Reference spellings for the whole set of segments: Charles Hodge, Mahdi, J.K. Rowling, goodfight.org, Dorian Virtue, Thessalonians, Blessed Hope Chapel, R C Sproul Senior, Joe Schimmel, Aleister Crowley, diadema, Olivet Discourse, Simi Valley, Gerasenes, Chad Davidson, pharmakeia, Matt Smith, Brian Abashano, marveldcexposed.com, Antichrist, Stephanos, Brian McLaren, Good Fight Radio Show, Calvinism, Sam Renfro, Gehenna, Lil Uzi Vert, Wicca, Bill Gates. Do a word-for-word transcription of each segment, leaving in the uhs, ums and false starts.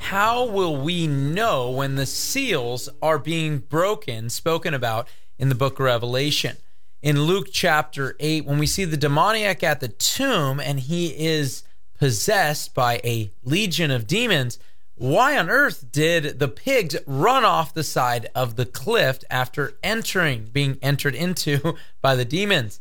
How will we know when the seals are being broken, spoken about in the book of Revelation? In Luke chapter eight, when we see the demoniac at the tomb and he is possessed by a legion of demons, why on earth did the pigs run off the side of the cliff after entering, being entered into by the demons?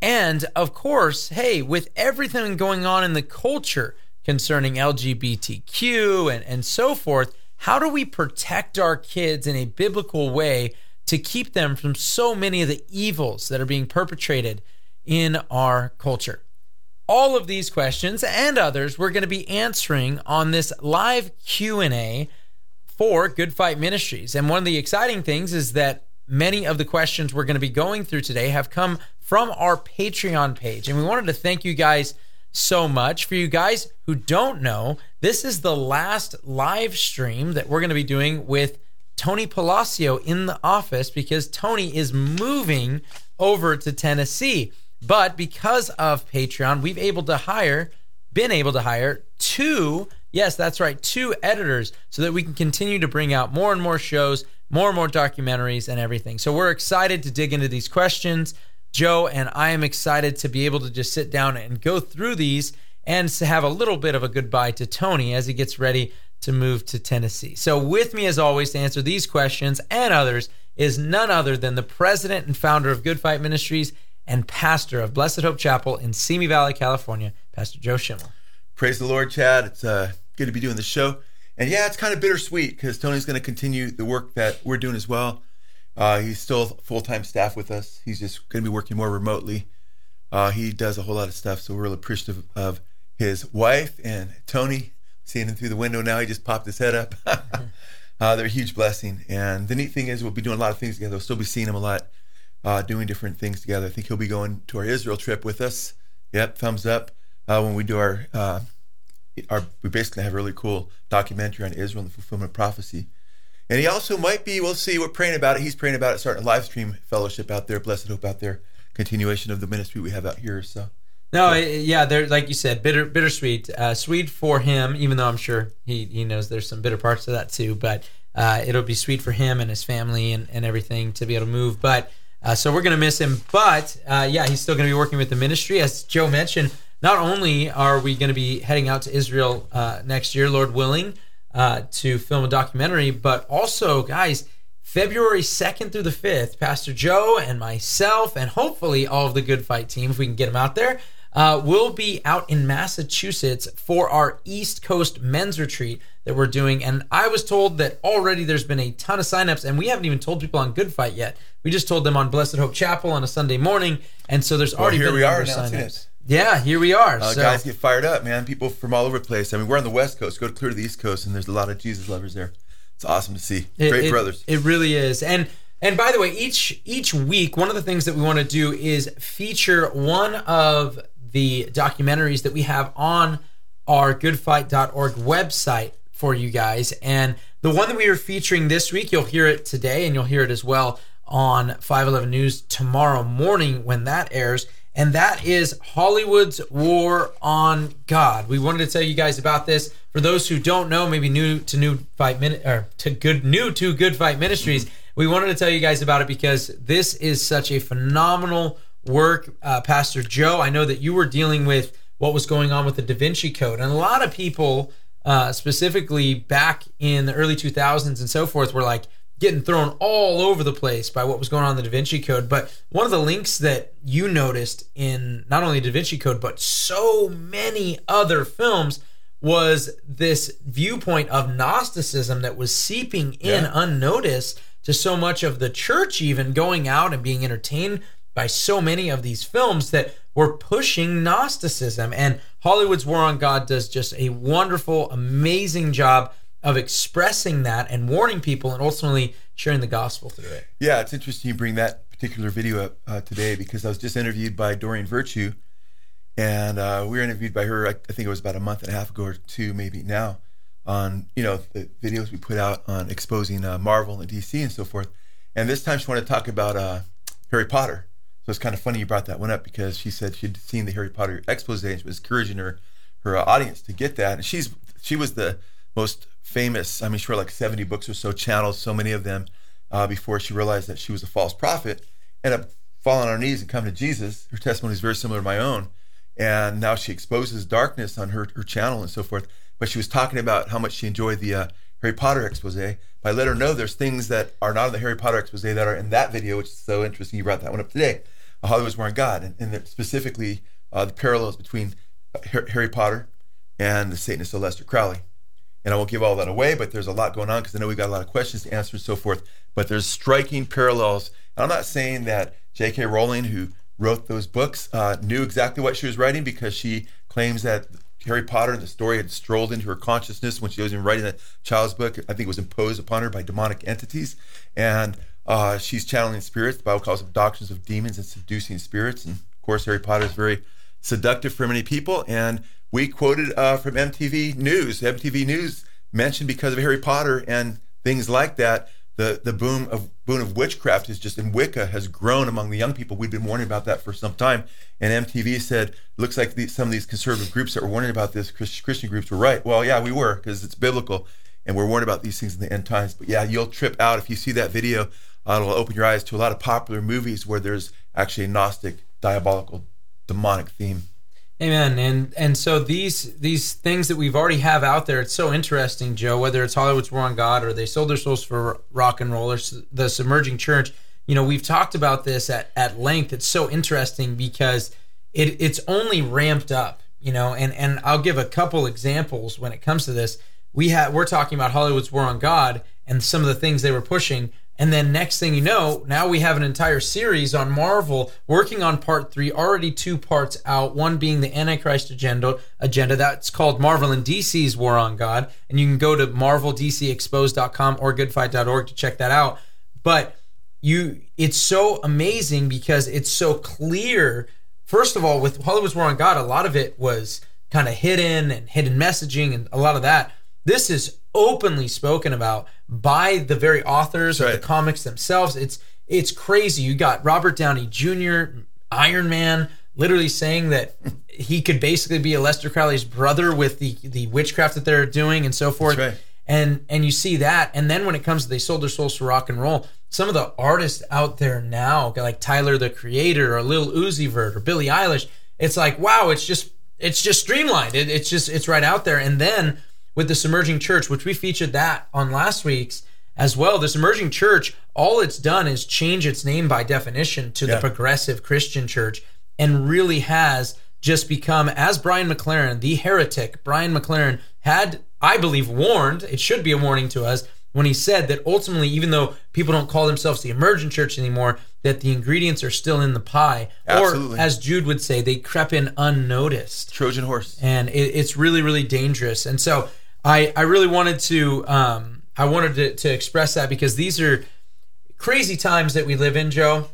And of course, hey, with everything going on in the culture concerning L G B T Q and, and so forth, how do we protect our kids in a biblical way to keep them from so many of the evils that are being perpetrated in our culture? All of these questions and others we're going to be answering on this live Q and A for Good Fight Ministries. And one of the exciting things is that many of the questions we're going to be going through today have come from our Patreon page. And we wanted to thank you guys so much. For you guys who don't know, this is the last live stream that we're going to be doing with Tony Palacio in the office, because Tony is moving over to Tennessee. But because of Patreon, we've able to hire, been able to hire two, yes, that's right, two editors, so that we can continue to bring out more and more shows, more and more documentaries and everything. So we're excited to dig into these questions. Joe and I am excited to be able to just sit down and go through these and to have a little bit of a goodbye to Tony as he gets ready to move to Tennessee. So with me, as always, to answer these questions and others is none other than the president and founder of Good Fight Ministries and pastor of Blessed Hope Chapel in Simi Valley, California, Pastor Joe Schimmel. Praise the Lord, Chad. It's uh, good to be doing the show. And yeah, it's kind of bittersweet because Tony's going to continue the work that we're doing as well. Uh, he's still full-time staff with us. He's just going to be working more remotely. Uh, he does a whole lot of stuff, so we're really appreciative of his wife and Tony. Seeing him through the window now, he just popped his head up. uh, they're a huge blessing. And the neat thing is we'll be doing a lot of things together. We'll still be seeing him a lot, uh, doing different things together. I think he'll be going to our Israel trip with us. Yep, thumbs up. Uh, when we do our, uh, our, we basically have a really cool documentary on Israel and the fulfillment of prophecy. And he also might be, we'll see, we're praying about it. He's praying about it, starting a live stream fellowship out there, Blessed Hope out there, continuation of the ministry we have out here. So, no, yeah, yeah they're, like you said, bitter, bittersweet. Uh, sweet for him, even though I'm sure he, he knows there's some bitter parts to that too, but uh, it'll be sweet for him and his family and, and everything to be able to move. But uh, so we're going to miss him. But uh, yeah, he's still going to be working with the ministry. As Joe mentioned, not only are we going to be heading out to Israel uh, next year, Lord willing, Uh, to film a documentary, but also, guys, February second through the fifth, Pastor Joe and myself, and hopefully all of the Good Fight team, if we can get them out there, uh, will be out in Massachusetts for our East Coast men's retreat that we're doing. And I was told that already there's been a ton of signups, and we haven't even told people on Good Fight yet. We just told them on Blessed Hope Chapel on a Sunday morning, and so there's well, already here been we are signups. Yeah, here we are. Uh, so. Guys get fired up, man. People from all over the place. I mean, we're on the West Coast. Go clear to the East Coast, and there's a lot of Jesus lovers there. It's awesome to see. It, Great it, brothers. It really is. And and by the way, each each week, one of the things that we want to do is feature one of the documentaries that we have on our good fight dot org website for you guys. And the one that we are featuring this week, you'll hear it today, and you'll hear it as well on five eleven News tomorrow morning when that airs. And that is Hollywood's War on God. We wanted to tell you guys about this. For those who don't know, maybe new to new fight Min- or to good new to Good Fight Ministries, we wanted to tell you guys about it because this is such a phenomenal work. Uh, Pastor Joe, I know that you were dealing with what was going on with the Da Vinci Code, and a lot of people, uh, specifically back in the early two thousands and so forth, were like getting thrown all over the place by what was going on in the Da Vinci Code. But one of the links that you noticed in not only Da Vinci Code, but so many other films, was this viewpoint of Gnosticism that was seeping in yeah. unnoticed to so much of the church, even going out and being entertained by so many of these films that were pushing Gnosticism. And Hollywood's War on God does just a wonderful, amazing job of expressing that and warning people and ultimately sharing the gospel through it. Yeah, it's interesting you bring that particular video up uh, today, because I was just interviewed by Dorian Virtue, and uh, we were interviewed by her, I think it was about a month and a half ago or two, maybe now, on, you know, the videos we put out on exposing uh, Marvel and D C and so forth. And this time she wanted to talk about uh, Harry Potter. So it's kind of funny you brought that one up, because she said she'd seen the Harry Potter expose and she was encouraging her her uh, audience to get that. And she's she was the most famous, I mean, she wrote like seventy books or so, channeled so many of them uh, before she realized that she was a false prophet, ended up falling on her knees and coming to Jesus. Her testimony is very similar to my own. And now she exposes darkness on her, her channel and so forth. But she was talking about how much she enjoyed the uh, Harry Potter expose. But I let her know there's things that are not in the Harry Potter expose that are in that video, which is so interesting. You brought that one up today. Hollywood's War on God, and, and specifically uh, the parallels between Harry Potter and the Satanist Aleister Crowley. And I won't give all that away, but there's a lot going on, because I know we've got a lot of questions to answer and so forth. But there's striking parallels. And I'm not saying that J K. Rowling, who wrote those books, uh, knew exactly what she was writing, because she claims that Harry Potter and the story had strolled into her consciousness when she was writing that child's book. I think it was imposed upon her by demonic entities. And uh, she's channeling spirits. The Bible calls them doctrines of demons and seducing spirits. And of course, Harry Potter is very seductive for many people. And we quoted uh, from M T V News. M T V News mentioned, because of Harry Potter and things like that, the, the boom of boom of witchcraft is just in Wicca has grown among the young people. We've been warning about that for some time. And M T V said, looks like these, some of these conservative groups that were warning about this, Christian groups, were right. Well, yeah, we were, because it's biblical. And we're warned about these things in the end times. But yeah, you'll trip out if you see that video. Uh, it'll open your eyes to a lot of popular movies where there's actually a Gnostic, diabolical, demonic theme. Amen. And and so these these things that we've already have out there, it's so interesting, Joe, whether it's Hollywood's War on God or They Sold Their Souls for Rock and Roll or The Submerging Church, you know, we've talked about this at, at length. It's so interesting because it it's only ramped up, you know, and, and I'll give a couple examples when it comes to this. We ha- we're talking about Hollywood's War on God and some of the things they were pushing. And then next thing you know, now we have an entire series on Marvel, working on part three, already two parts out, one being the Antichrist agenda. agenda. That's called Marvel and D C's War on God. And you can go to marvel d c exposed dot com or good fight dot org to check that out. But you, it's so amazing because it's so clear. First of all, with Hollywood's War on God, a lot of it was kind of hidden and hidden messaging and a lot of that. This is openly spoken about by the very authors right. of the comics themselves. It's it's crazy. You got Robert Downey Junior, Iron Man, literally saying that he could basically be Aleister Crowley's brother with the, the witchcraft that they're doing and so forth. Right. And and you see that. And then when it comes to They Sold Their Souls for Rock and Roll, some of the artists out there now, like Tyler the Creator or Lil Uzi Vert or Billie Eilish, it's like, wow, it's just it's just streamlined. It, it's just it's right out there. And then with the Submerging Church, which we featured that on last week's as well. The Submerging Church, all it's done is change its name by definition to yeah. the Progressive Christian Church, and really has just become, as Brian McLaren, the heretic, Brian McLaren had, I believe, warned, it should be a warning to us, when he said that ultimately, even though people don't call themselves the emergent church anymore, that the ingredients are still in the pie. Absolutely. Or, as Jude would say, they crept in unnoticed. Trojan horse. And it, it's really, really dangerous. And so I, I really wanted to um, I wanted to, to express that, because these are crazy times that we live in, Joe,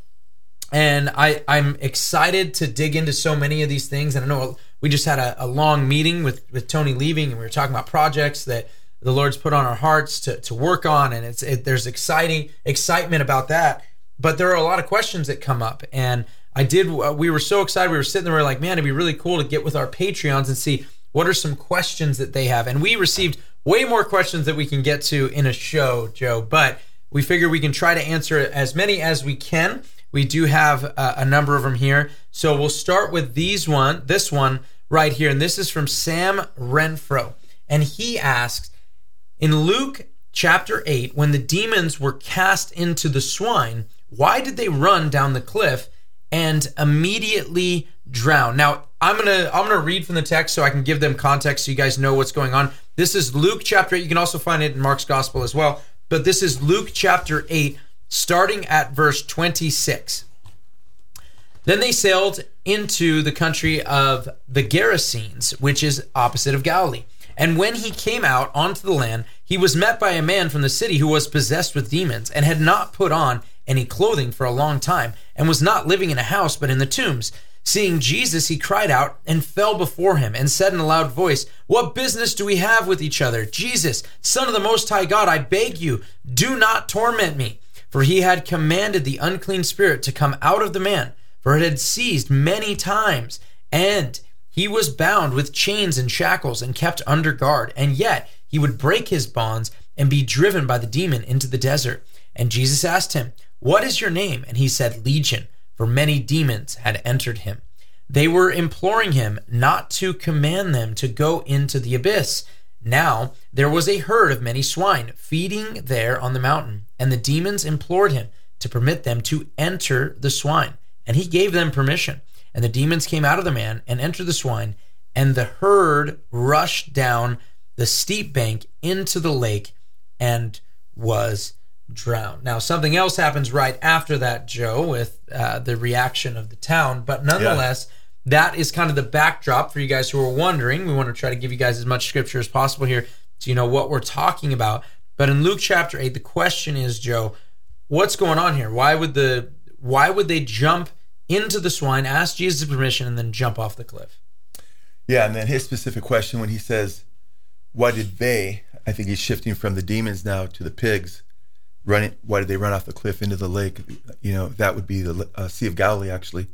and I, I'm excited to dig into so many of these things. And I know we just had a, a long meeting with, with Tony leaving, and we were talking about projects that the Lord's put on our hearts to, to work on, and it's it, there's exciting excitement about that. But there are a lot of questions that come up, and I did we were so excited. We were sitting there, we were like, man, it'd be really cool to get with our Patreons and see what are some questions that they have? And we received way more questions that we can get to in a show, Joe, but we figure we can try to answer as many as we can. We do have a, a number of them here. So we'll start with these one, this one right here, and this is from Sam Renfro. And he asks, in Luke chapter eight, when the demons were cast into the swine, why did they run down the cliff and immediately drown? Now, I'm gonna I'm gonna read from the text so I can give them context so you guys know what's going on. This is Luke chapter eight. You can also find it in Mark's Gospel as well. But this is Luke chapter eight, starting at verse twenty-six. Then they sailed into the country of the Gerasenes, which is opposite of Galilee. And when he came out onto the land, he was met by a man from the city who was possessed with demons and had not put on any clothing for a long time and was not living in a house but in the tombs. Seeing Jesus, he cried out and fell before him and said in a loud voice, "What business do we have with each other? Jesus, Son of the Most High God, I beg you, do not torment me." For he had commanded the unclean spirit to come out of the man, for it had seized many times, and he was bound with chains and shackles and kept under guard, and yet he would break his bonds and be driven by the demon into the desert. And Jesus asked him, "What is your name?" And he said, "Legion," for many demons had entered him. They were imploring him not to command them to go into the abyss. Now there was a herd of many swine feeding there on the mountain, and the demons implored him to permit them to enter the swine. And he gave them permission. And the demons came out of the man and entered the swine, and the herd rushed down the steep bank into the lake and was drowned. Now, something else happens right after that, Joe, with uh, the reaction of the town. But nonetheless, yeah. that is kind of the backdrop for you guys who are wondering. We want to try to give you guys as much scripture as possible here so you know what we're talking about. But in Luke chapter eight, the question is, Joe, what's going on here? Why would the why would they jump into the swine, ask Jesus' permission, and then jump off the cliff? Yeah, and then his specific question when he says, why did they, I think he's shifting from the demons now to the pigs, running, why did they run off the cliff into the lake? You know, that would be the uh, Sea of Galilee, actually.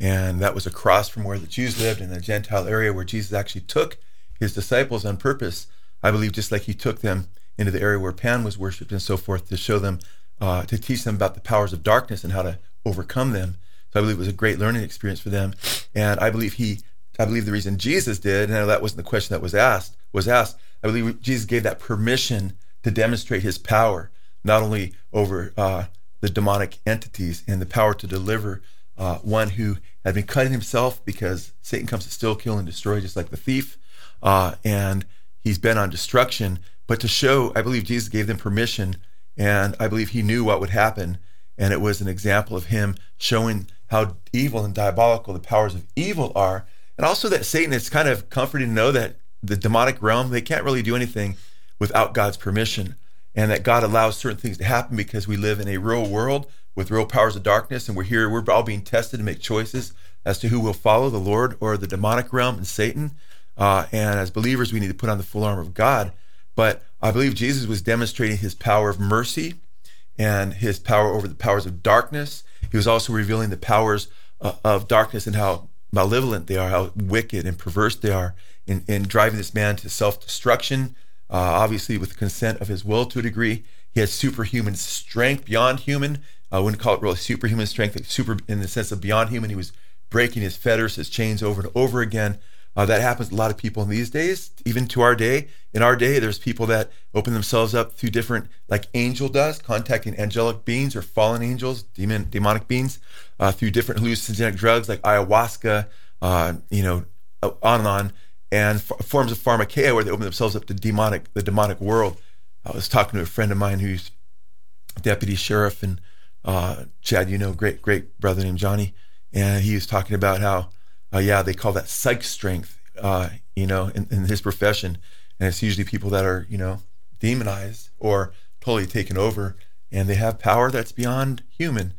And that was across from where the Jews lived in the Gentile area where Jesus actually took his disciples on purpose. I believe just like he took them into the area where Pan was worshipped and so forth to show them, uh, to teach them about the powers of darkness and how to overcome them. So I believe it was a great learning experience for them. And I believe he, I believe the reason Jesus did, and I know that wasn't the question that was asked, was asked, I believe Jesus gave that permission to demonstrate his power, not only over uh, the demonic entities and the power to deliver uh, one who had been cutting himself, because Satan comes to steal, kill, and destroy, just like the thief. Uh, and he's bent on destruction. But to show, I believe Jesus gave them permission, and I believe he knew what would happen. And it was an example of him showing how evil and diabolical the powers of evil are. And also that Satan, it's kind of comforting to know that the demonic realm, they can't really do anything without God's permission. And that God allows certain things to happen because we live in a real world with real powers of darkness, and we're here, we're all being tested to make choices as to who will follow, the Lord or the demonic realm and Satan. Uh, and as believers, we need to put on the full armor of God. But I believe Jesus was demonstrating his power of mercy and his power over the powers of darkness. He was also revealing the powers uh, of darkness and how malevolent they are, how wicked and perverse they are in, in driving this man to self-destruction, uh, obviously with the consent of his will to a degree. He has superhuman strength, beyond human. I wouldn't call it really superhuman strength, like super in the sense of beyond human. He was breaking his fetters, his chains over and over again. Uh, that happens to a lot of people in these days, even to our day. In our day, there's people that open themselves up through different, like angel dust, contacting angelic beings or fallen angels, demon, demonic beings, uh, through different hallucinogenic drugs like ayahuasca, uh, you know, on and on, and f- forms of pharmakeia where they open themselves up to demonic, the demonic world. I was talking to a friend of mine who's deputy sheriff, and uh, Chad, you know, great, great brother named Johnny, and he was talking about how Uh, yeah, they call that psych strength, uh, you know, in, in his profession. And it's usually people that are, you know, demonized or totally taken over, and they have power that's beyond human.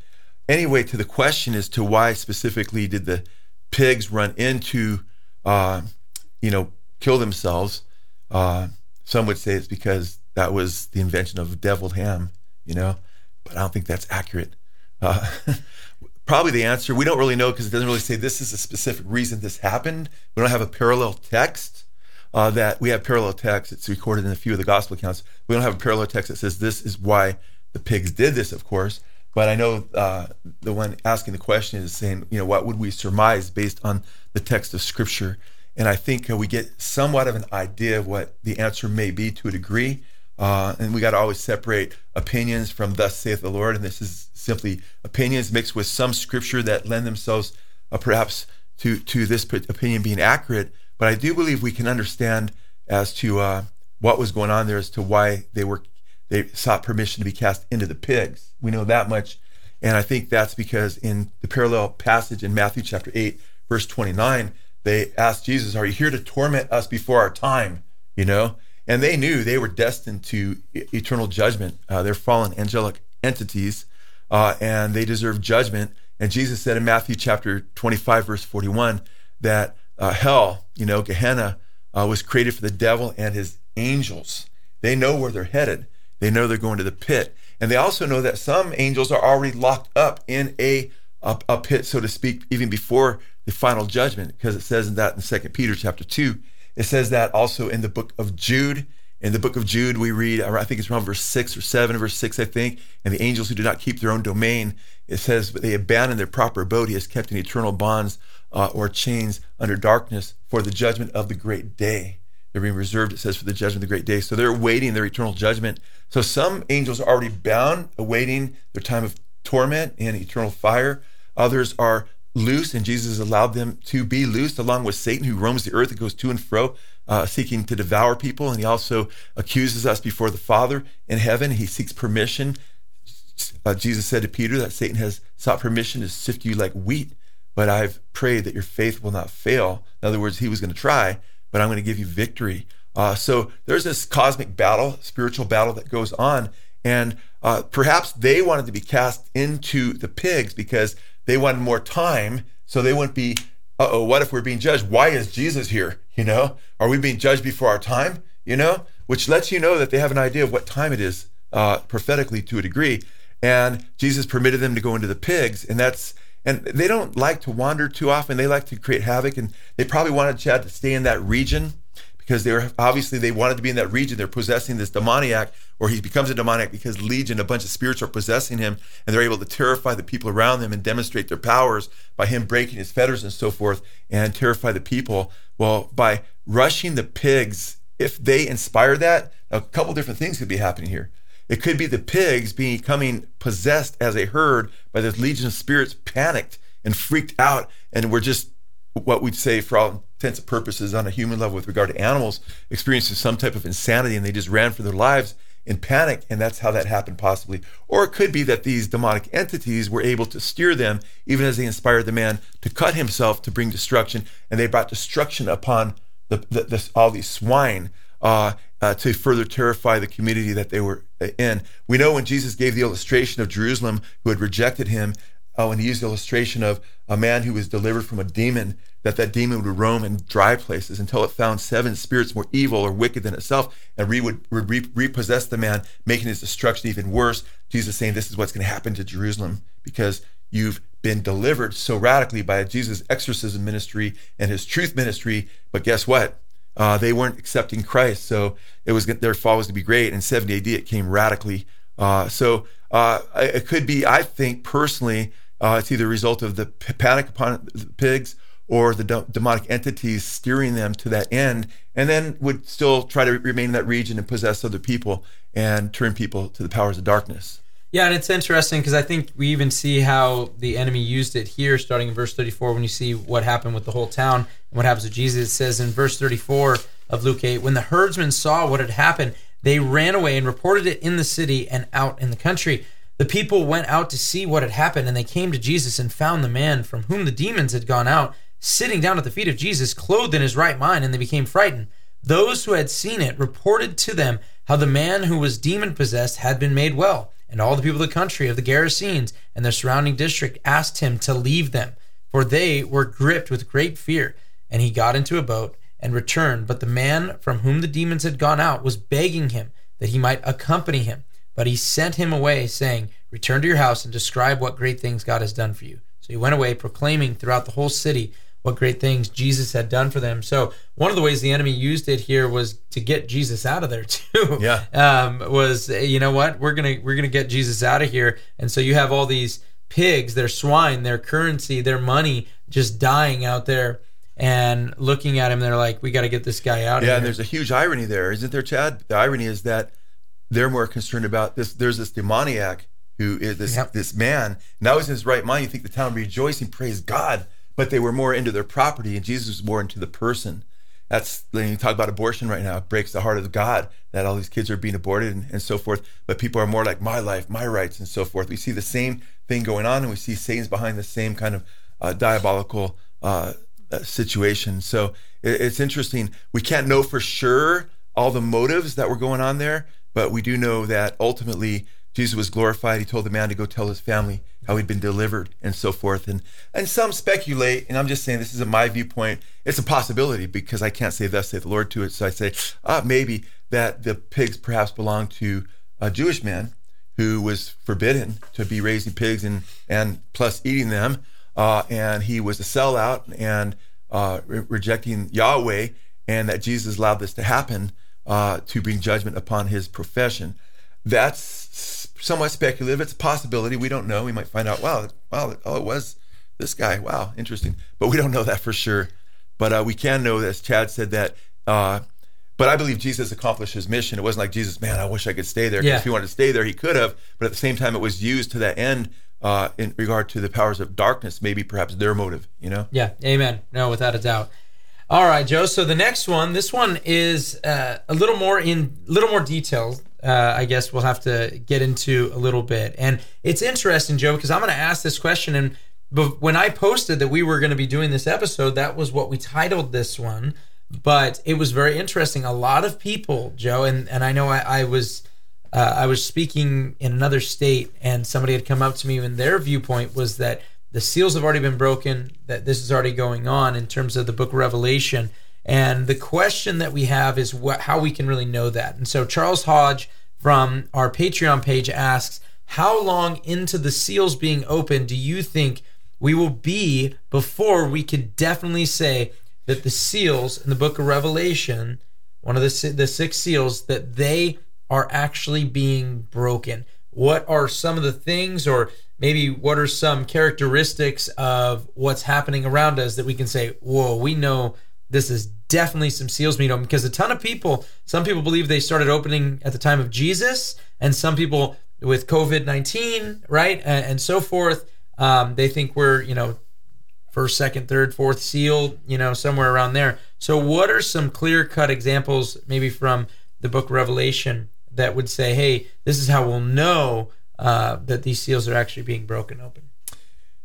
Anyway, to the question as to why specifically did the pigs run into, uh, you know, kill themselves, uh, some would say it's because that was the invention of deviled ham, you know, but I don't think that's accurate. Uh Probably the answer, we don't really know, because it doesn't really say this is a specific reason this happened. We don't have a parallel text uh, that, we have parallel text, it's recorded in a few of the gospel accounts. We don't have a parallel text that says this is why the pigs did this, of course. But I know uh, the one asking the question is saying, you know, what would we surmise based on the text of Scripture? And I think uh, we get somewhat of an idea of what the answer may be to a degree. Uh, and we got to always separate opinions from thus saith the Lord, and this is simply opinions mixed with some scripture that lend themselves uh, perhaps to, to this opinion being accurate. But I do believe we can understand as to uh, what was going on there as to why they were they sought permission to be cast into the pigs. We know that much. And I think that's because in the parallel passage in Matthew chapter eight, verse twenty-nine, they asked Jesus, are you here to torment us before our time? You know, and they knew they were destined to eternal judgment. Uh, they're fallen angelic entities, uh, and they deserve judgment. And Jesus said in Matthew chapter twenty-five, verse forty-one, that uh, hell, you know, Gehenna, uh, was created for the devil and his angels. They know where they're headed. They know they're going to the pit. And they also know that some angels are already locked up in a, a, a pit, so to speak, even before the final judgment, because it says that in Second Peter chapter two. It says that also in the book of Jude. In the book of Jude, we read, I think it's around verse six or seven, verse six, I think, and the angels who do not keep their own domain, it says, but they abandon their proper abode. He is kept in eternal bonds uh, or chains under darkness for the judgment of the great day. They're being reserved, it says, for the judgment of the great day. So they're awaiting their eternal judgment. So some angels are already bound, awaiting their time of torment and eternal fire. Others are loose, and Jesus allowed them to be loosed along with Satan, who roams the earth and goes to and fro, uh, seeking to devour people. And he also accuses us before the Father in heaven. He seeks permission. Uh, Jesus said to Peter that Satan has sought permission to sift you like wheat, but I've prayed that your faith will not fail. In other words, he was going to try, but I'm going to give you victory. Uh, so there's this cosmic battle, spiritual battle that goes on. And uh, perhaps they wanted to be cast into the pigs because they wanted more time, so they wouldn't be, uh-oh, what if we're being judged? Why is Jesus here? You know, are we being judged before our time? You know, which lets you know that they have an idea of what time it is, uh, prophetically to a degree. And Jesus permitted them to go into the pigs, and that's, and they don't like to wander too often. They like to create havoc, and they probably wanted Chad to stay in that region because they were, obviously they wanted to be in that region. They're possessing this demoniac, or he becomes a demoniac because legion, a bunch of spirits are possessing him, and they're able to terrify the people around them and demonstrate their powers by him breaking his fetters and so forth and terrify the people. Well, by rushing the pigs, if they inspire that, a couple different things could be happening here. It could be the pigs becoming possessed as a herd by this legion of spirits, panicked and freaked out, and were just what we'd say for all intents and purposes on a human level with regard to animals, experiences some type of insanity, and they just ran for their lives in panic, and that's how that happened possibly. Or it could be that these demonic entities were able to steer them even as they inspired the man to cut himself to bring destruction, and they brought destruction upon the, the, the, all these swine uh, uh, to further terrify the community that they were in. We know when Jesus gave the illustration of Jerusalem who had rejected him, Oh, and he used the illustration of a man who was delivered from a demon, that that demon would roam in dry places until it found seven spirits more evil or wicked than itself, and re- would re- repossess the man, making his destruction even worse. Jesus saying, this is what's going to happen to Jerusalem because you've been delivered so radically by Jesus' exorcism ministry and his truth ministry. But guess what? Uh, they weren't accepting Christ, so it was their fall was going to be great. In seventy A D, it came radically. Uh, so uh, it could be, I think, personally, Uh, it's either a result of the panic upon the pigs or the de- demonic entities steering them to that end, and then would still try to remain in that region and possess other people and turn people to the powers of darkness. Yeah, and it's interesting because I think we even see how the enemy used it here, starting in verse thirty-four, when you see what happened with the whole town and what happens with Jesus. It says in verse thirty-four of Luke eight, when the herdsmen saw what had happened, they ran away and reported it in the city and out in the country. The people went out to see what had happened, and they came to Jesus and found the man from whom the demons had gone out, sitting down at the feet of Jesus, clothed in his right mind, and they became frightened. Those who had seen it reported to them how the man who was demon-possessed had been made well, and all the people of the country, of the Gerasenes, and their surrounding district asked him to leave them, for they were gripped with great fear. And he got into a boat and returned, but the man from whom the demons had gone out was begging him that he might accompany him. But he sent him away, saying, return to your house and describe what great things God has done for you. So he went away proclaiming throughout the whole city what great things Jesus had done for them. So one of the ways the enemy used it here was to get Jesus out of there too. Yeah. Um, was, you know what, we're gonna we're gonna get Jesus out of here. And so you have all these pigs, their swine, their currency, their money just dying out there. And looking at him, they're like, we got to get this guy out yeah, of here. Yeah, and there's a huge irony there, isn't there, Chad? The irony is that they're more concerned about this. There's this demoniac who is this yep. this man. Now he's in his right mind. You think the town rejoicing, praise God. But they were more into their property, and Jesus was more into the person. That's, when you talk about abortion right now, it breaks the heart of God that all these kids are being aborted and, and so forth. But people are more like, my life, my rights, and so forth. We see the same thing going on, and we see Satan's behind the same kind of uh, diabolical uh, situation. So it, it's interesting. We can't know for sure all the motives that were going on there, but we do know that ultimately Jesus was glorified. He told the man to go tell his family how he'd been delivered and so forth. And and some speculate, and I'm just saying this is my viewpoint. It's a possibility because I can't say thus saith the Lord to it. So I say, ah, maybe that the pigs perhaps belong to a Jewish man who was forbidden to be raising pigs and, and plus eating them. Uh, and he was a sellout and uh, re- rejecting Yahweh, and that Jesus allowed this to happen uh, to bring judgment upon his profession. That's somewhat speculative. It's a possibility. We don't know. We might find out, wow, wow, oh, it was this guy. Wow, interesting. But we don't know that for sure. But uh, we can know, as Chad said, that, uh, but I believe Jesus accomplished his mission. It wasn't like Jesus, man, I wish I could stay there. Because yeah. if he wanted to stay there, he could have. But at the same time, it was used to that end uh, in regard to the powers of darkness, maybe perhaps their motive, you know? Yeah, amen. No, without a doubt. All right, Joe. So the next one, this one is uh, a little more in, little more detailed. Uh, I guess we'll have to get into a little bit. And it's interesting, Joe, because I'm going to ask this question. And when I posted that we were going to be doing this episode, that was what we titled this one. But it was very interesting. A lot of people, Joe, and, and I know I, I was uh, I was speaking in another state, and somebody had come up to me, and their viewpoint was that the seals have already been broken, that this is already going on in terms of the book of Revelation. And the question that we have is what, how we can really know that. And so Charles Hodge from our Patreon page asks, how long into the seals being open do you think we will be before we could definitely say that the seals in the book of Revelation, one of the, the six seals, that they are actually being broken? What are some of the things, or maybe what are some characteristics of what's happening around us that we can say, whoa, we know this is definitely some seals being open? Because a ton of people, some people believe they started opening at the time of Jesus, and some people with covid nineteen, right, and, and so forth, um, they think we're, you know, first, second, third, fourth seal, you know, somewhere around there. So what are some clear-cut examples maybe from the book of Revelation that would say, hey, this is how we'll know uh, that these seals are actually being broken open?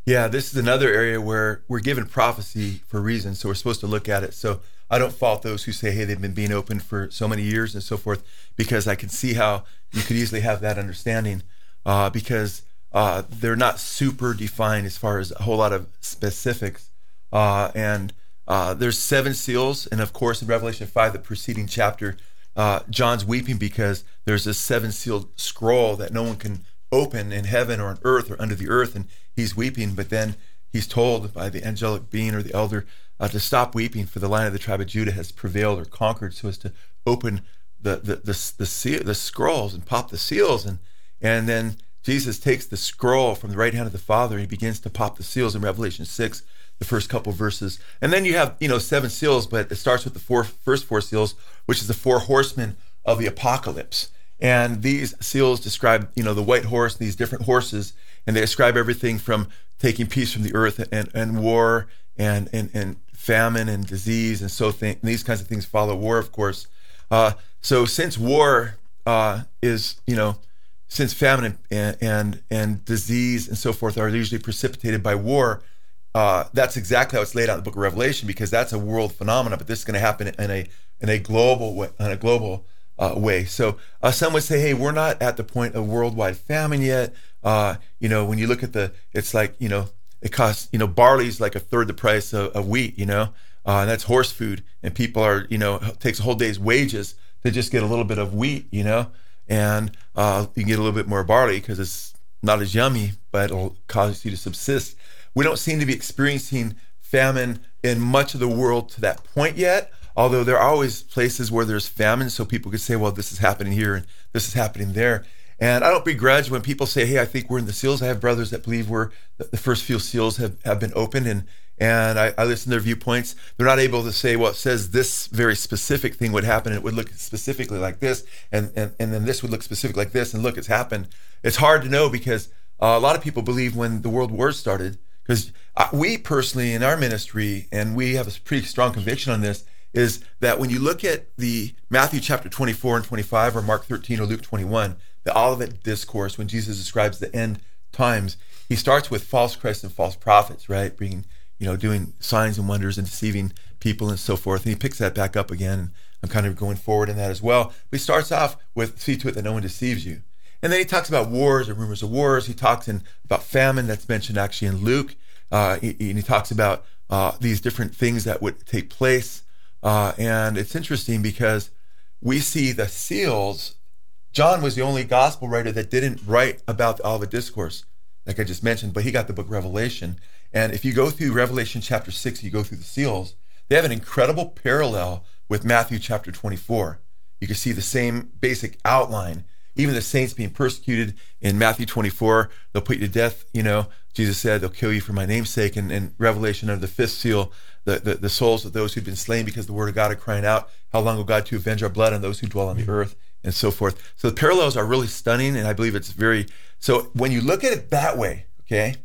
Yeah, this is another area where we're given prophecy for a reason, so we're supposed to look at it. So I don't fault those who say, hey, they've been being open for so many years and so forth, because I can see how you could easily have that understanding uh, because uh, they're not super defined as far as a whole lot of specifics. Uh, and uh, there's seven seals, and of course in Revelation five, the preceding chapter, uh, John's weeping because there's a seven-sealed scroll that no one can open in heaven or on earth or under the earth, and he's weeping, but then he's told by the angelic being or the elder uh, to stop weeping, for the Lion of the tribe of Judah has prevailed or conquered, so as to open the the the the, seal, the scrolls and pop the seals, and and then Jesus takes the scroll from the right hand of the Father and he begins to pop the seals in Revelation six, the first couple verses, and then you have you know seven seals, but it starts with the four first four seals, which is the four horsemen of the apocalypse. And these seals describe, you know, the white horse, these different horses, and they describe everything from taking peace from the earth and, and war and, and, and famine and disease. And so th- and these kinds of things follow war, of course. Uh, so since war uh, is, you know, since famine and, and and disease and so forth are usually precipitated by war, uh, that's exactly how it's laid out in the book of Revelation, because that's a world phenomenon, but this is going to happen in a in a global way, in a global Uh, way. So uh, some would say, hey, we're not at the point of worldwide famine yet. Uh, you know, when you look at the, it's like, you know, it costs, you know, barley's like a third the price of, of wheat, you know, uh, and that's horse food. And people are, you know, it takes a whole day's wages to just get a little bit of wheat, you know, and uh, you can get a little bit more barley because it's not as yummy, but it'll cause you to subsist. We don't seem to be experiencing famine in much of the world to that point yet. Although there are always places where there's famine, so people could say, well, this is happening here and this is happening there. And I don't begrudge when people say, hey, I think we're in the seals. I have brothers that believe we're the first few seals have, have been opened, and, and I, I listen to their viewpoints. They're not able to say, well, it says this very specific thing would happen, and it would look specifically like this, and, and, and then this would look specific like this, and look, it's happened. It's hard to know because uh, a lot of people believe when the world war started, because we personally in our ministry, and we have a pretty strong conviction on this, is that when you look at the Matthew chapter twenty-four and twenty-five, or Mark thirteen, or Luke twenty-one, the Olivet Discourse, when Jesus describes the end times, he starts with false Christs and false prophets, right? Bringing, you know, doing signs and wonders and deceiving people and so forth. And he picks that back up again. And I'm kind of going forward in that as well. But he starts off with, see to it that no one deceives you. And then he talks about wars and rumors of wars. He talks in about famine, that's mentioned actually in Luke. Uh, and he talks about uh, these different things that would take place. Uh, and it's interesting because we see the seals. John was the only gospel writer that didn't write about the Olivet Discourse, like I just mentioned, but he got the book Revelation. And if you go through Revelation chapter six, you go through the seals, they have an incredible parallel with Matthew chapter twenty-four. You can see the same basic outline. Even the saints being persecuted in Matthew twenty-four, they'll put you to death, you know. Jesus said, they'll kill you for my name's sake. And in Revelation, under the fifth seal, the, the, the souls of those who've been slain because the word of God are crying out, how long will God to avenge our blood on those who dwell on the earth, and so forth. So the parallels are really stunning, and I believe it's very, so when you look at it that way, okay,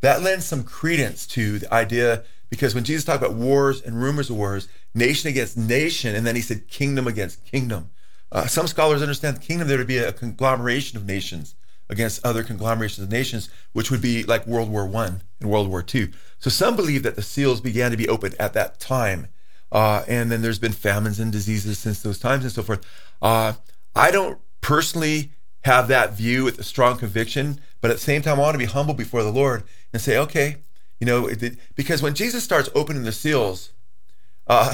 that lends some credence to the idea, because when Jesus talked about wars and rumors of wars, nation against nation, and then he said kingdom against kingdom. Uh, some scholars understand the kingdom there to be a conglomeration of nations against other conglomerations of nations, which would be like World War One and World War Two. So some believe that the seals began to be opened at that time, uh, and then there's been famines and diseases since those times and so forth. Uh, I don't personally have that view with a strong conviction, but at the same time, I want to be humble before the Lord and say, okay, you know, it did, because when Jesus starts opening the seals, uh,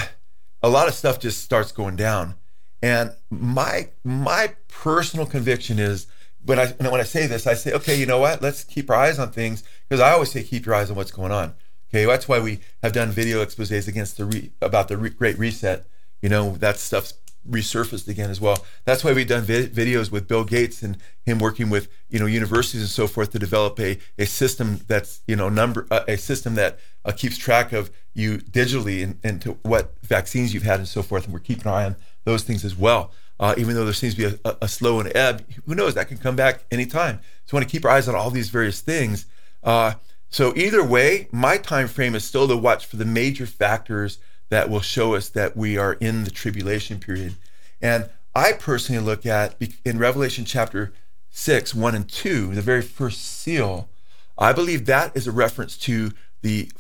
a lot of stuff just starts going down. And my my personal conviction is, when I when I say this, I say, okay, you know what? Let's keep our eyes on things, because I always say keep your eyes on what's going on. Okay, that's why we have done video exposés against the re, about the re, Great Reset. You know, that stuff's resurfaced again as well. That's why we've done vi- videos with Bill Gates and him working with, you know, universities and so forth to develop a a system that's, you know, number uh, a system that uh, keeps track of you digitally and, and to what vaccines you've had and so forth. And we're keeping an eye on those things as well, uh, even though there seems to be a, a slow and ebb. Who knows? That can come back anytime. So I want to keep our eyes on all these various things. Uh, so either way, my time frame is still to watch for the major factors that will show us that we are in the tribulation period. And I personally look at, in Revelation chapter six, one and two, the very first seal, I believe that is a reference to the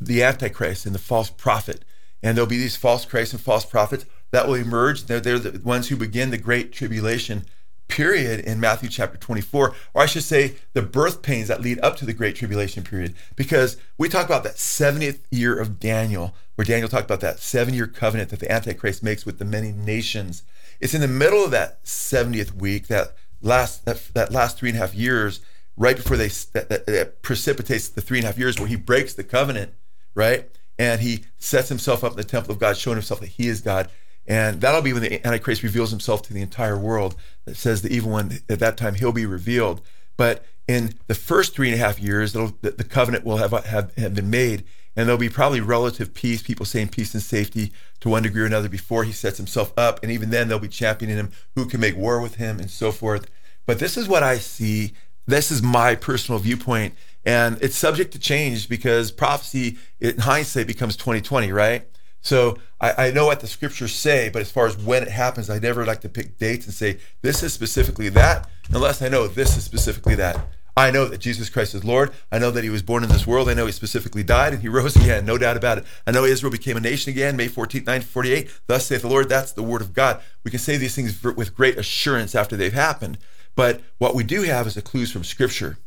the Antichrist and the false prophet. And there'll be these false Christs and false prophets that will emerge. They're, they're the ones who begin the great tribulation period in Matthew chapter twenty-four, or I should say the birth pains that lead up to the great tribulation period. Because we talk about that seventieth year of Daniel, where Daniel talked about that seven-year covenant that the Antichrist makes with the many nations. It's in the middle of that seventieth week, that last that, that last three and a half years, right before they that, that, that precipitates the three and a half years where he breaks the covenant, right? And he sets himself up in the temple of God, showing himself that he is God. And that'll be when the Antichrist reveals himself to the entire world. That says the evil one, at that time, he'll be revealed. But in the first three and a half years, the, the covenant will have, have, have been made, and there'll be probably relative peace, people saying peace and safety to one degree or another before he sets himself up. And even then, they'll be championing him, who can make war with him, and so forth. But this is what I see. This is my personal viewpoint. And it's subject to change, because prophecy, in hindsight, becomes twenty twenty, right? So I, I know what the scriptures say, but as far as when it happens, I never like to pick dates and say, this is specifically that, unless I know this is specifically that. I know that Jesus Christ is Lord. I know that he was born in this world. I know he specifically died and he rose again, no doubt about it. I know Israel became a nation again, May fourteenth, nineteen forty-eight. Thus saith the Lord, that's the word of God. We can say these things with great assurance after they've happened. But what we do have is the clues from scripture.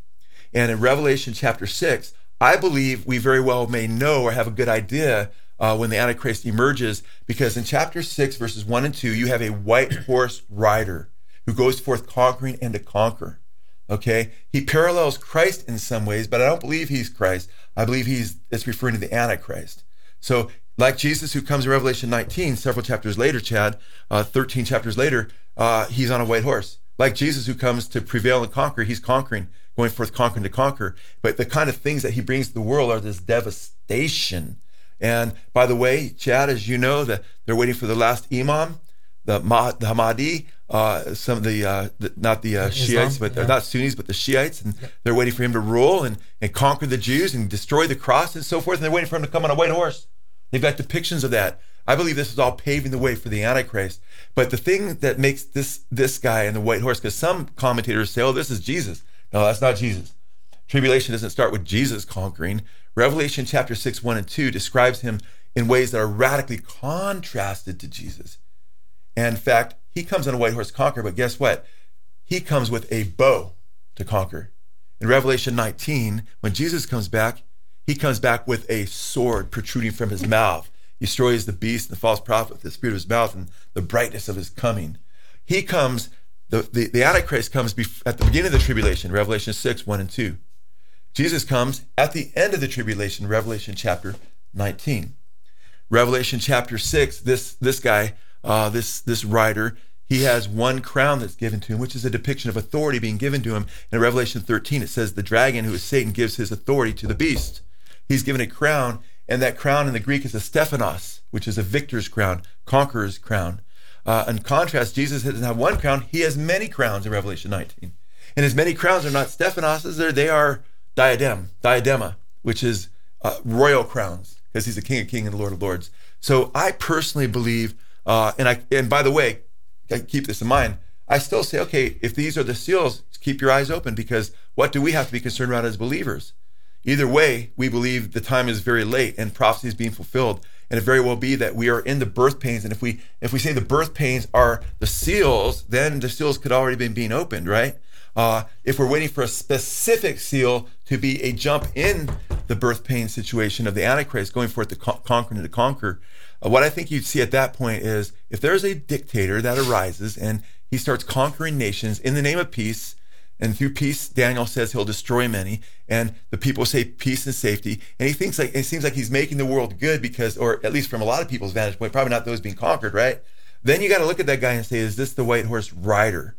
And in Revelation chapter six, I believe we very well may know or have a good idea Uh, when the Antichrist emerges, because in chapter six, verses one and two, you have a white horse rider who goes forth conquering and to conquer, okay? He parallels Christ in some ways, but I don't believe he's Christ. I believe he's it's referring to the Antichrist. So like Jesus, who comes in Revelation nineteen, several chapters later, Chad, uh, thirteen chapters later, uh, he's on a white horse. Like Jesus, who comes to prevail and conquer, he's conquering, going forth conquering to conquer. But the kind of things that he brings to the world are this devastation. And by the way, Chad, as you know, the, they're waiting for the last imam, the, Ma, the Mahdi, uh, some of the, uh, the not the uh, Shiites, Islam, but yeah. not Sunnis, but the Shiites, and yeah. they're waiting for him to rule and, and conquer the Jews and destroy the cross and so forth, and they're waiting for him to come on a white horse. They've got depictions of that. I believe this is all paving the way for the Antichrist. But the thing that makes this this guy and the white horse, because some commentators say, oh, this is Jesus. No, that's not Jesus. Tribulation doesn't start with Jesus conquering. Revelation chapter six, one and two describes him in ways that are radically contrasted to Jesus. And in fact, he comes on a white horse to conquer, but guess what? He comes with a bow to conquer. In Revelation nineteen, when Jesus comes back, he comes back with a sword protruding from his mouth. He destroys the beast and the false prophet with the spirit of his mouth and the brightness of his coming. He comes, the, the, the Antichrist comes bef- at the beginning of the tribulation, Revelation six, one and two. Jesus comes at the end of the tribulation, Revelation chapter nineteen. Revelation chapter six, this, this guy, uh, this, this rider, he has one crown that's given to him, which is a depiction of authority being given to him. In Revelation thirteen, it says the dragon, who is Satan, gives his authority to the beast. He's given a crown, and that crown in the Greek is a Stephanos, which is a victor's crown, conqueror's crown. Uh, in contrast, Jesus doesn't have one crown. He has many crowns in Revelation nineteen. And his many crowns are not Stephanoses, they are diadem, diadema, which is uh, royal crowns, because he's a king of kings and lord of lords. So I personally believe, uh, and I, and by the way, I keep this in mind, I still say, okay, if these are the seals, keep your eyes open, because what do we have to be concerned about as believers? Either way, we believe the time is very late and prophecy is being fulfilled, and it very well be that we are in the birth pains. And if we if we say the birth pains are the seals, then the seals could already be being opened, right? Uh, if we're waiting for a specific seal to be a jump in the birth pain situation of the Antichrist going forth to con- conquer and to conquer, uh, what I think you'd see at that point is if there's a dictator that arises and he starts conquering nations in the name of peace, and through peace, Daniel says he'll destroy many, and the people say peace and safety, and he thinks like it seems like he's making the world good because, or at least from a lot of people's vantage point, probably not those being conquered, right? Then you got to look at that guy and say, is this the white horse rider?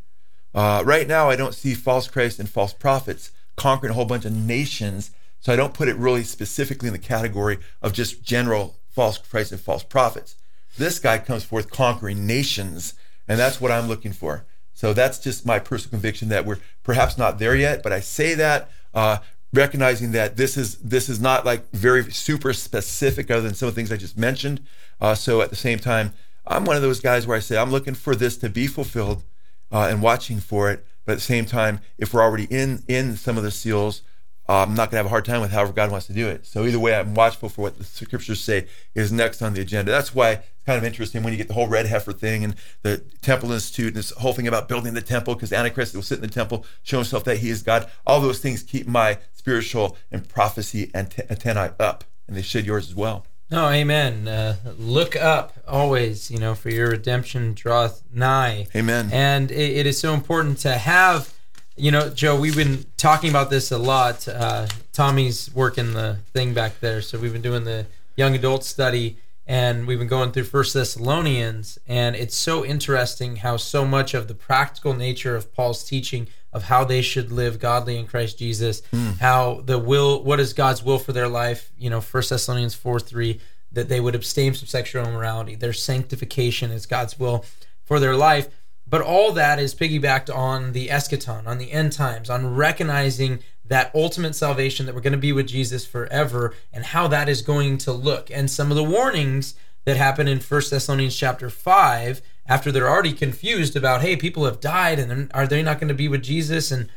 Uh, right now, I don't see false Christ and false prophets conquering a whole bunch of nations, so I don't put it really specifically in the category of just general false Christ and false prophets. This guy comes forth conquering nations, and that's what I'm looking for. So that's just my personal conviction that we're perhaps not there yet, but I say that uh, recognizing that this is this is not like very super specific other than some of the things I just mentioned. Uh, so at the same time, I'm one of those guys where I say I'm looking for this to be fulfilled, Uh, and watching for it, but at the same time, if we're already in in some of the seals, uh, I'm not going to have a hard time with however God wants to do it. So either way, I'm watchful for what the scriptures say is next on the agenda. That's why it's kind of interesting when you get the whole red heifer thing and the Temple Institute and this whole thing about building the temple, because Antichrist will sit in the temple, show himself that he is God. All those things keep my spiritual and prophecy antennae up, and they should yours as well. No, amen. Uh, look up always, you know, for your redemption draweth nigh. Amen. And it, it is so important to have, you know, Joe, we've been talking about this a lot. Uh, Tommy's working the thing back there. So we've been doing the young adult study, and we've been going through First Thessalonians. And it's so interesting how so much of the practical nature of Paul's teaching of how they should live godly in Christ Jesus, mm. how the will, what is God's will for their life, you know, First Thessalonians four three, that they would abstain from sexual immorality, their sanctification is God's will for their life. But all that is piggybacked on the eschaton, on the end times, on recognizing that ultimate salvation, that we're going to be with Jesus forever, and how that is going to look. And some of the warnings that happen in First Thessalonians chapter five, after they're already confused about, hey, people have died, and are they not going to be with Jesus? And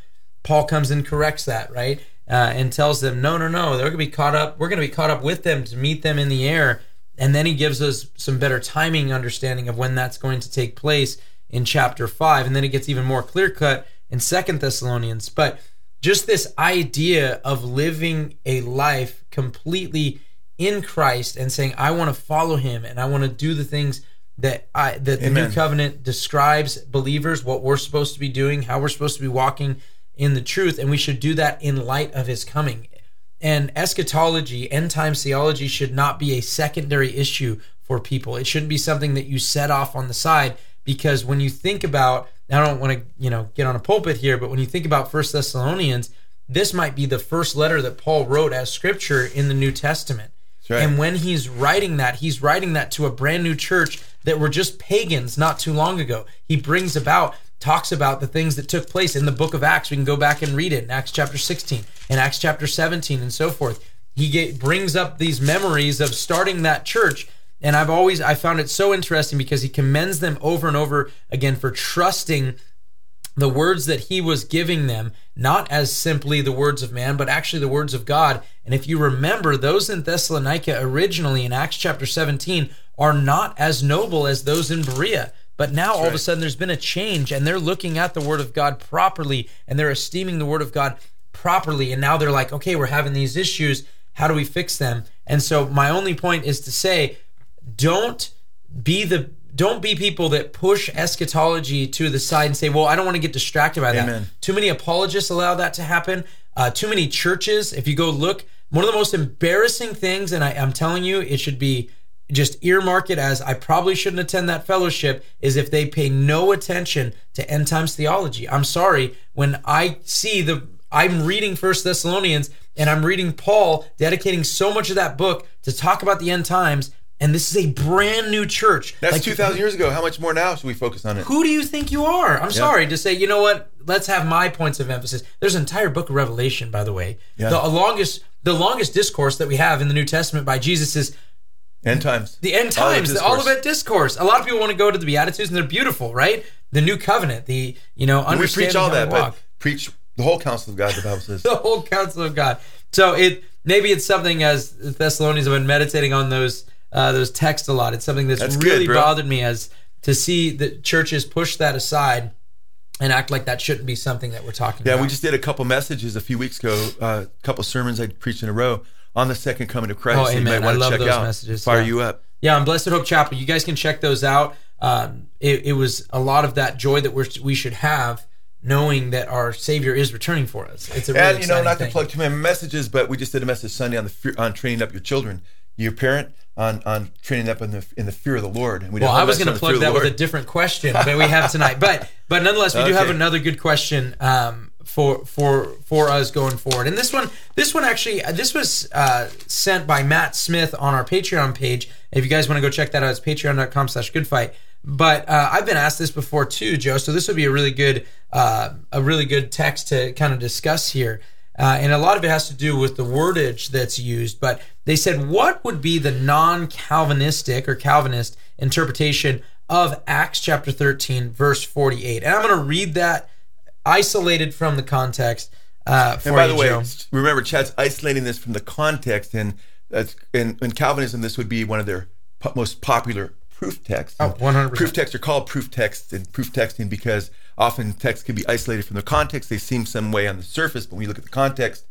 Paul comes and corrects that, right? Uh, and tells them, no, no, no, they're going to be caught up. We're going to be caught up with them to meet them in the air. And then he gives us some better timing understanding of when that's going to take place in chapter five. And then it gets even more clear-cut in Second Thessalonians. But just this idea of living a life completely in Christ and saying, I want to follow him, and I want to do the things that I, that the Amen. New Covenant describes believers, what we're supposed to be doing, how we're supposed to be walking in the truth, and we should do that in light of his coming. And eschatology, end times theology, should not be a secondary issue for people. It shouldn't be something that you set off on the side, because when you think about, I don't want to, you know, get on a pulpit here, but when you think about First Thessalonians, this might be the first letter that Paul wrote as scripture in the New Testament. Right. And when he's writing that, he's writing that to a brand new church that were just pagans not too long ago. He brings about, talks about the things that took place in the book of Acts. We can go back and read it in Acts chapter sixteen, in Acts chapter seventeen, and so forth. He get, brings up these memories of starting that church And I've always, I found it so interesting because he commends them over and over again for trusting the words that he was giving them, not as simply the words of man, but actually the words of God. And if you remember, those in Thessalonica originally in Acts chapter seventeen are not as noble as those in Berea. But now That's all right. of a sudden there's been a change, and they're looking at the word of God properly, and they're esteeming the word of God properly. And now they're like, okay, we're having these issues. How do we fix them? And so my only point is to say, don't be the Don't be people that push eschatology to the side and say, well, I don't want to get distracted by that. Amen. Too many apologists allow that to happen. Uh, too many churches, if you go look, one of the most embarrassing things, and I, I'm telling you, it should be just earmarked as I probably shouldn't attend that fellowship, is if they pay no attention to end times theology. I'm sorry, when I see the, I'm reading First Thessalonians, and I'm reading Paul dedicating so much of that book to talk about the end times, and this is a brand new church. That's like, two thousand years ago. How much more now should we focus on it? Who do you think you are? I'm yeah. sorry to say, you know what? Let's have my points of emphasis. There's an entire book of Revelation, by the way. Yeah. The longest the longest discourse that we have in the New Testament by Jesus is End Times. The End Times, the Olivet Discourse. A lot of people want to go to the Beatitudes, and they're beautiful, right? The New Covenant, the, you know, understanding how we walk. We preach all that, but preach the whole counsel of God, the Bible says. The whole counsel of God. So it maybe it's something, as Thessalonians have been meditating on those Uh, those texts a lot. It's something that's, that's really good, bothered me as to see the churches push that aside and act like that shouldn't be something that we're talking yeah, about. Yeah, we just did a couple messages a few weeks ago, uh, a couple sermons I preached in a row on the second coming of Christ. Oh, amen. You might want I love to check those out. Messages. Fire yeah. you up. Yeah, on Blessed Hope Chapel. You guys can check those out. Um, it, it was a lot of that joy that we're, we should have, knowing that our Savior is returning for us. It's a really and, you know, not thing. to plug too many messages, but we just did a message Sunday on the on training up your children. Your parent on, on training up in the in the fear of the Lord. And we well, I was going to plug that with a different question that we have tonight, but but nonetheless, we okay. do have another good question um, for for for us going forward. And this one this one actually this was uh, sent by Matt Smith on our Patreon page. If you guys want to go check that out, it's patreon dot com slash goodfight. But uh, I've been asked this before too, Joe. So this would be a really good uh, a really good text to kind of discuss here. Uh, and a lot of it has to do with the wordage that's used, but they said, what would be the non-Calvinistic or Calvinist interpretation of Acts chapter thirteen, verse forty-eight? And I'm going to read that isolated from the context uh, for you, Joe. And by the way, remember, Chad's isolating this from the context, and that's, in, in Calvinism, this would be one of their po- most popular proof texts. Oh, one hundred percent. Proof texts are called proof texts and proof texting because often texts can be isolated from their context. They seem some way on the surface, but when you look at the context,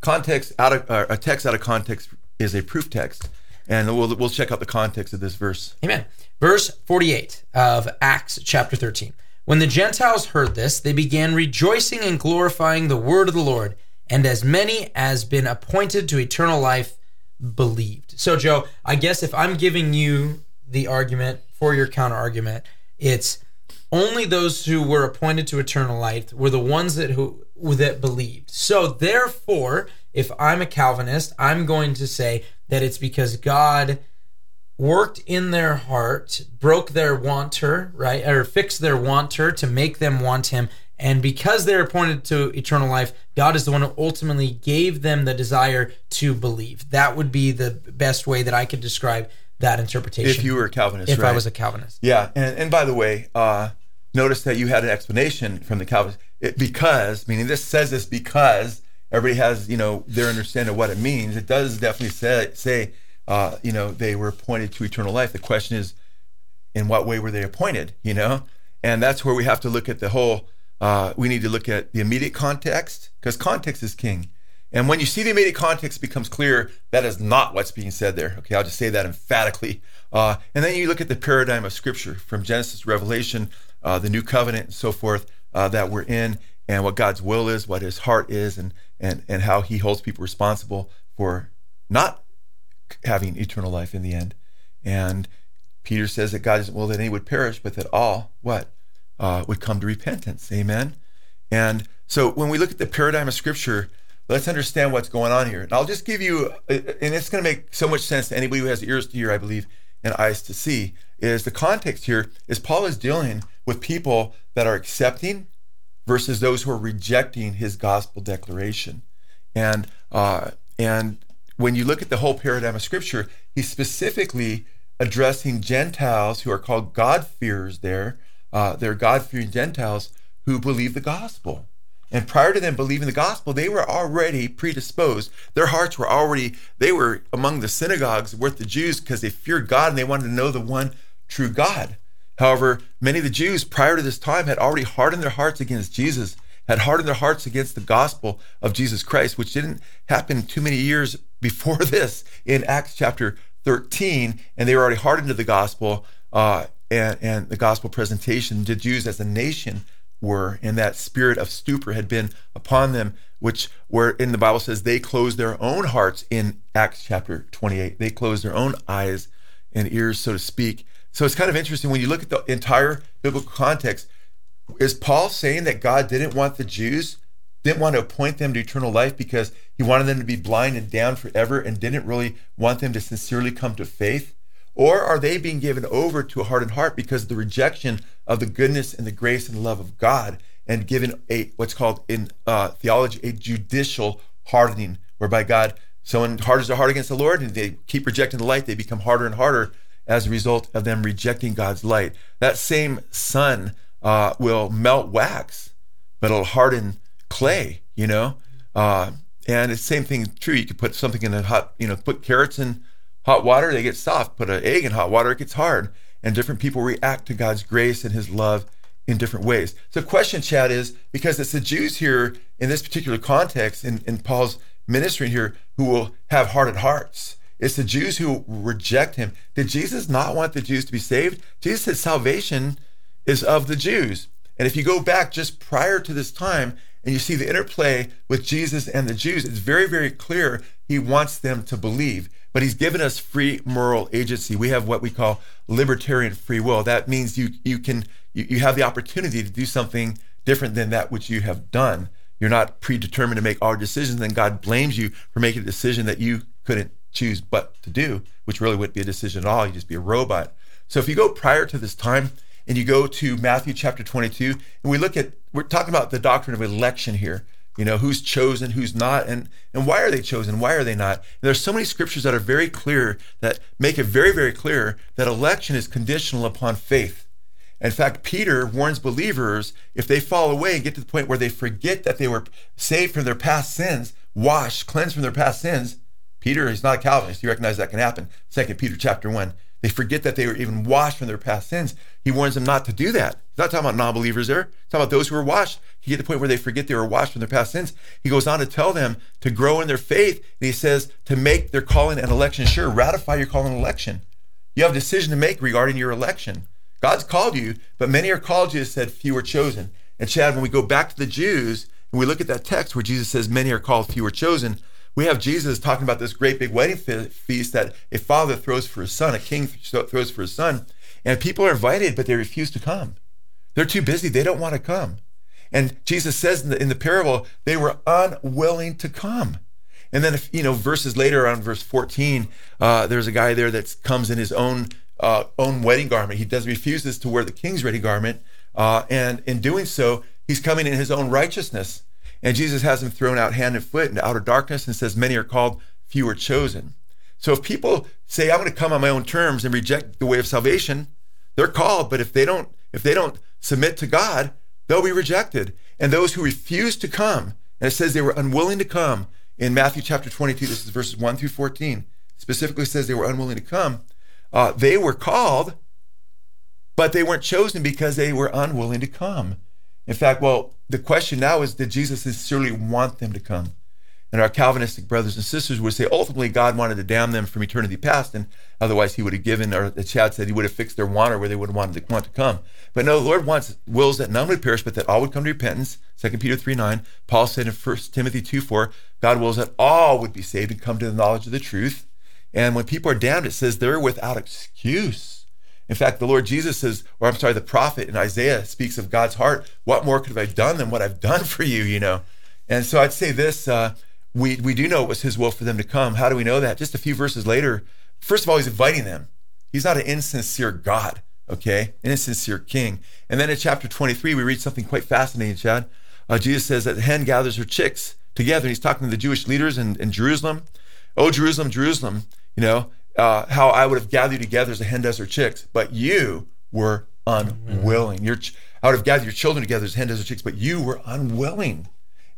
context out of uh, a text out of context is a proof text. And we'll we'll check out the context of this verse. Amen. Verse forty-eight of Acts chapter thirteen. When the Gentiles heard this, they began rejoicing and glorifying the word of the Lord, and as many as been appointed to eternal life believed. So, Joe, I guess if I'm giving you the argument for your counter argument, it's only those who were appointed to eternal life were the ones that who that believed. So therefore, if I'm a Calvinist, I'm going to say that it's because God worked in their heart, broke their wanter, right, or fixed their wanter to make them want him. And because they're appointed to eternal life, God is the one who ultimately gave them the desire to believe. That would be the best way that I could describe that interpretation. If you were a Calvinist, if right? I was a Calvinist. Yeah, and, and by the way, uh, notice that you had an explanation from the Calvinist. It, because, meaning this says this because everybody has, you know, their understanding of what it means. It does definitely say, say uh, you know, they were appointed to eternal life. The question is, in what way were they appointed, you know? And that's where we have to look at the whole, uh, we need to look at the immediate context, because context is king. And when you see the immediate context, it becomes clear that is not what's being said there. Okay, I'll just say that emphatically. Uh, and then you look at the paradigm of Scripture from Genesis to Revelation, uh, the New Covenant and so forth uh, that we're in, and what God's will is, what his heart is, and and and how he holds people responsible for not having eternal life in the end. And Peter says that God doesn't will that any would perish, but that all, what? Uh, would come to repentance. Amen? And so when we look at the paradigm of Scripture, let's understand what's going on here. And I'll just give you, and it's going to make so much sense to anybody who has ears to hear, I believe, and eyes to see, is the context here is Paul is dealing with people that are accepting versus those who are rejecting his gospel declaration. And uh, and when you look at the whole paradigm of Scripture, he specifically addressing Gentiles who are called God-fearers there. Uh, they're God-fearing Gentiles who believe the gospel. And prior to them believing the gospel, they were already predisposed. Their hearts were already, they were among the synagogues with the Jews because they feared God and they wanted to know the one true God. However, many of the Jews prior to this time had already hardened their hearts against Jesus, had hardened their hearts against the gospel of Jesus Christ, which didn't happen too many years before this in Acts chapter thirteen, and they were already hardened to the gospel uh, and, and the gospel presentation. The Jews as a nation were, and that spirit of stupor had been upon them, which where in the Bible says they closed their own hearts in Acts chapter twenty-eight. They closed their own eyes and ears, so to speak. So it's kind of interesting when you look at the entire biblical context. Is Paul saying that God didn't want the Jews, didn't want to appoint them to eternal life because he wanted them to be blind and down forever and didn't really want them to sincerely come to faith? Or are they being given over to a hardened heart because of the rejection of the goodness and the grace and love of God and given a what's called in uh, theology a judicial hardening, whereby God, someone hardens their heart against the Lord and they keep rejecting the light, they become harder and harder as a result of them rejecting God's light. That same sun uh, will melt wax, but it'll harden clay, you know? Uh, and it's the same thing true. You could put something in the hot, you know, put carrots in hot water, they get soft. Put an egg in hot water, it gets hard. And different people react to God's grace and his love in different ways. So the question, Chad, is because it's the Jews here in this particular context in, in Paul's ministry here who will have hardened hearts. It's the Jews who reject him. Did Jesus not want the Jews to be saved? Jesus said salvation is of the Jews. And if you go back just prior to this time and you see the interplay with Jesus and the Jews, it's very, very clear he wants them to believe. But he's given us free moral agency. We have what we call libertarian free will. That means you you can you, you have the opportunity to do something different than that which you have done. You're not predetermined to make all decisions, and God blames you for making a decision that you couldn't choose but to do, which really wouldn't be a decision at all. You'd just be a robot. So if you go prior to this time and you go to Matthew chapter twenty-two, and we look at, we're talking about the doctrine of election here. You know, who's chosen, who's not, and, and why are they chosen? Why are they not? And there's so many scriptures that are very clear, that make it very, very clear that election is conditional upon faith. In fact, Peter warns believers, if they fall away and get to the point where they forget that they were saved from their past sins, washed, cleansed from their past sins, Peter is not a Calvinist. He recognizes that can happen. Second Peter chapter one, they forget that they were even washed from their past sins. He warns them not to do that. He's not talking about non-believers there. He's talking about those who were washed. He get to the point where they forget they were washed from their past sins. He goes on to tell them to grow in their faith. And he says to make their calling and election sure. Ratify your calling and election. You have a decision to make regarding your election. God's called you, but many are called you, said few are chosen. And Chad, when we go back to the Jews and we look at that text where Jesus says many are called, few are chosen, we have Jesus talking about this great big wedding feast that a father throws for his son, a king throws for his son, and people are invited, but they refuse to come. They're too busy. They don't want to come. And Jesus says in the, in the parable, they were unwilling to come. And then, if, you know, verses later on, verse fourteen, uh, there's a guy there that comes in his own uh, own wedding garment. He does refuses to wear the king's ready garment. Uh, and in doing so, he's coming in his own righteousness. And Jesus has him thrown out hand and foot into outer darkness and says, many are called, few are chosen. So if people say, I'm going to come on my own terms and reject the way of salvation, they're called. But if they don't, if they don't submit to God, they'll be rejected. And those who refuse to come, and it says they were unwilling to come in Matthew chapter twenty-two, this is verses one through fourteen, specifically says they were unwilling to come. Uh, they were called, but they weren't chosen because they were unwilling to come. In fact, well, the question now is, did Jesus sincerely want them to come? And our Calvinistic brothers and sisters would say, ultimately, God wanted to damn them from eternity past, and otherwise he would have given, or the Chad said, he would have fixed their water where they would have wanted to want to come. But no, the Lord wants, wills that none would perish, but that all would come to repentance. Second Peter three nine, Paul said in First Timothy two four, God wills that all would be saved and come to the knowledge of the truth. And when people are damned, it says they're without excuse. In fact, the Lord Jesus says, or I'm sorry, the prophet in Isaiah speaks of God's heart. What more could I have done than what I've done for you, you know? And so I'd say this, uh, we, we do know it was his will for them to come. How do we know that? Just a few verses later, first of all, he's inviting them. He's not an insincere God, okay? An insincere king. And then in chapter twenty-three, we read something quite fascinating, Chad. Uh, Jesus says that the hen gathers her chicks together. And he's talking to the Jewish leaders in, in Jerusalem. Oh, Jerusalem, Jerusalem, you know, uh, how I would have gathered you together as the hen does her chicks, but you were unwilling. Your ch- I would have gathered your children together as hen does her chicks, but you were unwilling.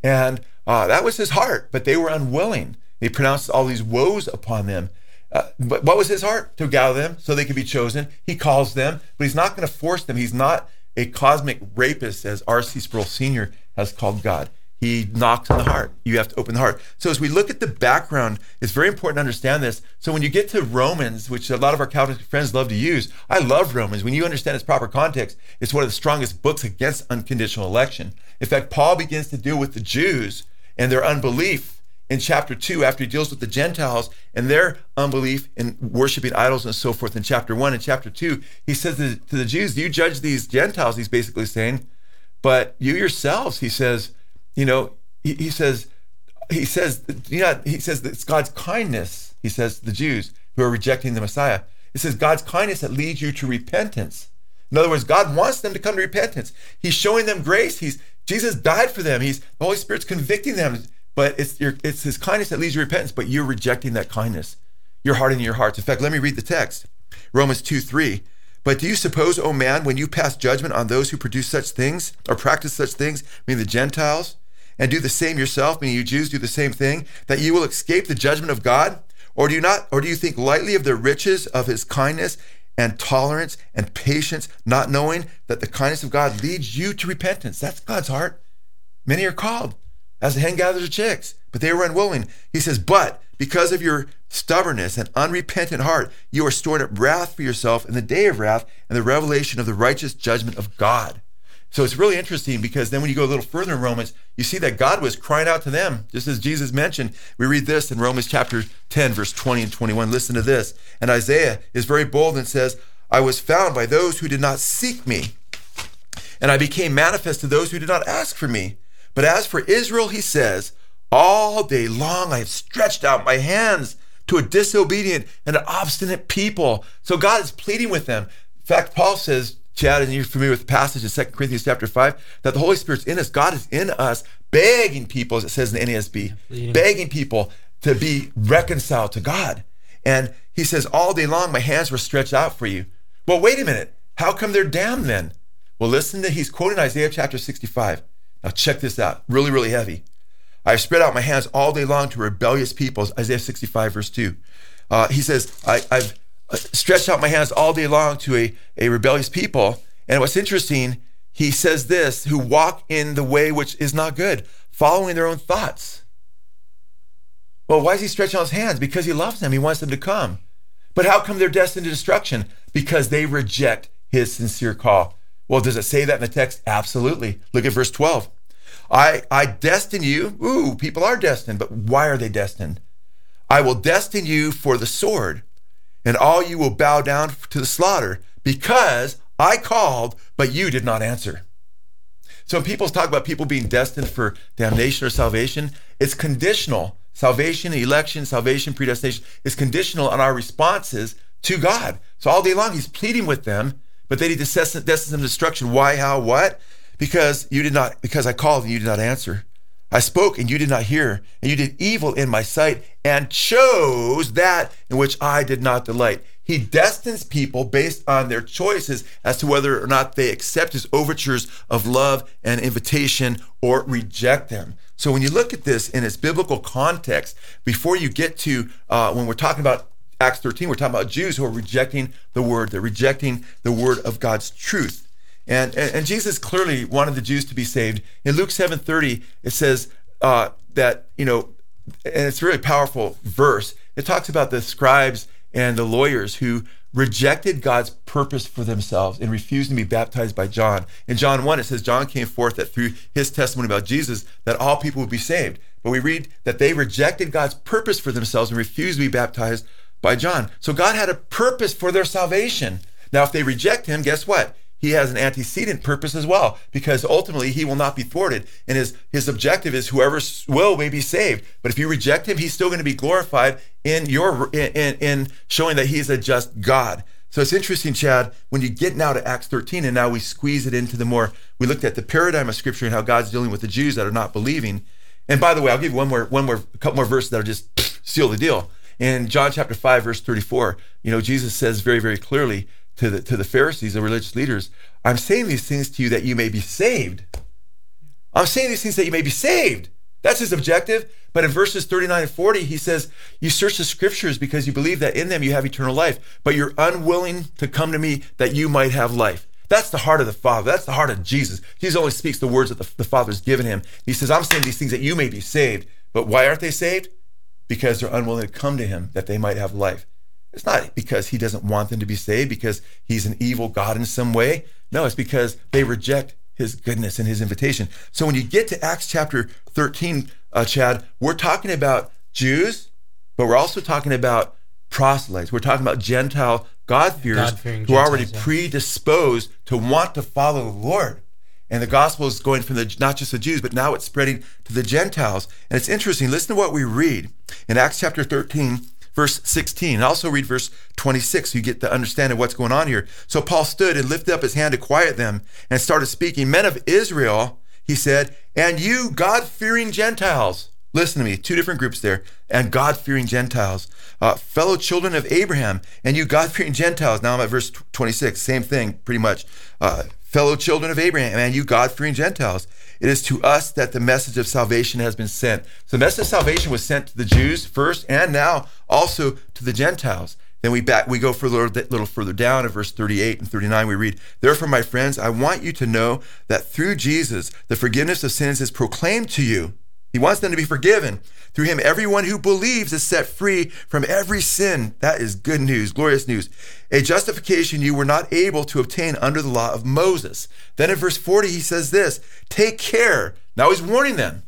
And uh, that was his heart, but they were unwilling. He pronounced all these woes upon them. Uh, but what was his heart? To gather them so they could be chosen. He calls them, but he's not going to force them. He's not a cosmic rapist, as R C Sproul Senior has called God. He knocks on the heart. You have to open the heart. So as we look at the background, it's very important to understand this. So when you get to Romans, which a lot of our Calvinist friends love to use, I love Romans. When you understand its proper context, it's one of the strongest books against unconditional election. In fact, Paul begins to deal with the Jews and their unbelief in chapter two, after he deals with the Gentiles and their unbelief in worshiping idols and so forth in chapter one. In chapter two, he says to the Jews, you judge these Gentiles, he's basically saying, but you yourselves, he says, you know, he, he says, he says, you know, he says that it's God's kindness, he says to the Jews who are rejecting the Messiah. It says God's kindness that leads you to repentance. In other words, God wants them to come to repentance. He's showing them grace. He's Jesus died for them. He's the Holy Spirit's convicting them. But it's your, it's his kindness that leads to repentance, but you're rejecting that kindness. You're hardening your hearts. In fact, let me read the text. Romans two three. But do you suppose, O man, when you pass judgment on those who produce such things or practice such things, meaning the Gentiles, and do the same yourself, meaning you Jews do the same thing, that you will escape the judgment of God? Or do you not, or do you think lightly of the riches of his kindness and tolerance and patience, not knowing that the kindness of God leads you to repentance? That's God's heart. Many are called, as the hen gathers her chicks, but they were unwilling. He says, but because of your stubbornness and unrepentant heart, you are storing up wrath for yourself in the day of wrath and the revelation of the righteous judgment of God. So it's really interesting, because then when you go a little further in Romans, you see that God was crying out to them, just as Jesus mentioned. We read this in Romans chapter ten, verse twenty and twenty-one. Listen to this. And Isaiah is very bold and says, I was found by those who did not seek me, and I became manifest to those who did not ask for me. But as for Israel, he says, all day long I have stretched out my hands to a disobedient and an obstinate people. So God is pleading with them. In fact, Paul says, Chad, and you're familiar with the passage in Second Corinthians chapter five, that the Holy Spirit's in us, God is in us, begging people, as it says in the N A S B, yeah, begging people to be reconciled to God. And he says, all day long my hands were stretched out for you. Well, wait a minute. How come they're damned then? Well, listen to, he's quoting Isaiah chapter sixty-five. Now check this out, really, really heavy. I have spread out my hands all day long to rebellious peoples, Isaiah sixty-five, verse two. Uh, he says, I, I've stretched out my hands all day long to a, a rebellious people. And what's interesting, he says this, who walk in the way which is not good, following their own thoughts. Well, why is he stretching out his hands? Because he loves them. He wants them to come. But how come they're destined to destruction? Because they reject his sincere call. Well, does it say that in the text? Absolutely. Look at verse twelve. I, I destine you. Ooh, people are destined, but why are they destined? I will destine you for the sword, and all you will bow down to the slaughter, because I called, but you did not answer. So when people talk about people being destined for damnation or salvation, it's conditional. Salvation, election, salvation, predestination is conditional on our responses to God. So all day long, he's pleading with them, but they destined them to destruction. Why, how, what? Because you did not, because I called and you did not answer. I spoke and you did not hear, and you did evil in my sight and chose that in which I did not delight. He destines people based on their choices as to whether or not they accept his overtures of love and invitation or reject them. So when you look at this in its biblical context, before you get to uh, when we're talking about Acts thirteen, we're talking about Jews who are rejecting the word. They're rejecting the word of God's truth. And, and, and Jesus clearly wanted the Jews to be saved. In Luke seven thirty, it says uh, that, you know, and it's a really powerful verse. It talks about the scribes and the lawyers who rejected God's purpose for themselves and refused to be baptized by John. In John one, it says, John came forth that through his testimony about Jesus, that all people would be saved. But we read that they rejected God's purpose for themselves and refused to be baptized by John. So God had a purpose for their salvation. Now, if they reject him, guess what? He has an antecedent purpose as well, because ultimately he will not be thwarted. And his, his objective is whoever's will may be saved. But if you reject him, he's still going to be glorified in your in, in showing that he's a just God. So it's interesting, Chad, when you get now to Acts thirteen, and now we squeeze it into the more, we looked at the paradigm of Scripture and how God's dealing with the Jews that are not believing. And by the way, I'll give you one more, one more, a couple more verses that are just seal the deal. In John chapter five, verse thirty-four, you know, Jesus says very, very clearly to the to the Pharisees, the religious leaders, I'm saying these things to you that you may be saved. I'm saying these things that you may be saved. That's his objective. But in verses thirty-nine and forty, he says, you search the scriptures because you believe that in them you have eternal life, but you're unwilling to come to me that you might have life. That's the heart of the Father. That's the heart of Jesus. Jesus only speaks the words that the, the Father's given him. He says, I'm saying these things that you may be saved. But why aren't they saved? Because they're unwilling to come to him that they might have life. It's not because he doesn't want them to be saved, because he's an evil God in some way. No, it's because they reject his goodness and his invitation. So when you get to Acts chapter thirteen, uh, Chad, we're talking about Jews, but we're also talking about proselytes. We're talking about Gentile God-fearers who are already predisposed to want to follow the Lord. And the gospel is going from the, not just the Jews, but now it's spreading to the Gentiles. And it's interesting. Listen to what we read in Acts chapter thirteen, verse sixteen. And also read verse twenty-six. So you get the understanding of what's going on here. So Paul stood and lifted up his hand to quiet them and started speaking. Men of Israel, he said, and you God-fearing Gentiles. Listen to me, two different groups there, and God-fearing Gentiles, uh, fellow children of Abraham, and you God-fearing Gentiles. Now I'm at verse twenty-six, same thing, pretty much. Uh, fellow children of Abraham, and you God-fearing Gentiles. It is to us that the message of salvation has been sent. So the message of salvation was sent to the Jews first, and now also to the Gentiles. Then we back, we go for a little, little further down in verse thirty-eight and thirty-nine, we read, therefore, my friends, I want you to know that through Jesus, the forgiveness of sins is proclaimed to you. He wants them to be forgiven. Through him, everyone who believes is set free from every sin. That is good news, glorious news. A justification you were not able to obtain under the law of Moses. Then in verse forty, he says this, take care. Now he's warning them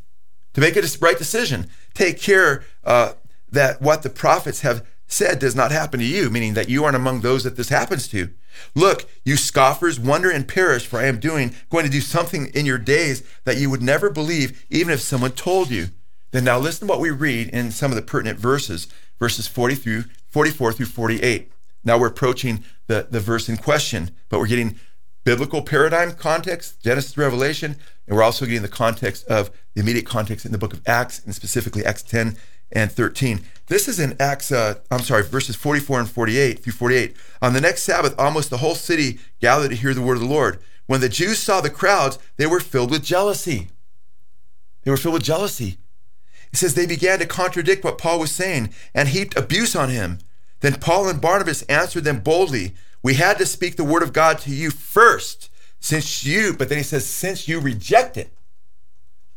to make a right decision. Take care uh, that what the prophets have said does not happen to you, meaning that you aren't among those that this happens to. Look, you scoffers, wonder and perish, for I am doing, going to do something in your days that you would never believe, even if someone told you. Then now listen to what we read in some of the pertinent verses, verses forty through forty-four through forty-eight. Now we're approaching the, the verse in question, but we're getting biblical paradigm context, Genesis, Revelation, and we're also getting the context of the immediate context in the book of Acts, and specifically Acts ten and thirteen. This is in Acts, uh, I'm sorry, verses forty-four and forty-eight through forty-eight. On the next Sabbath, almost the whole city gathered to hear the word of the Lord. When the Jews saw the crowds, they were filled with jealousy. They were filled with jealousy. It says they began to contradict what Paul was saying and heaped abuse on him. Then Paul and Barnabas answered them boldly, we had to speak the word of God to you first, since you, but then he says, since you reject it.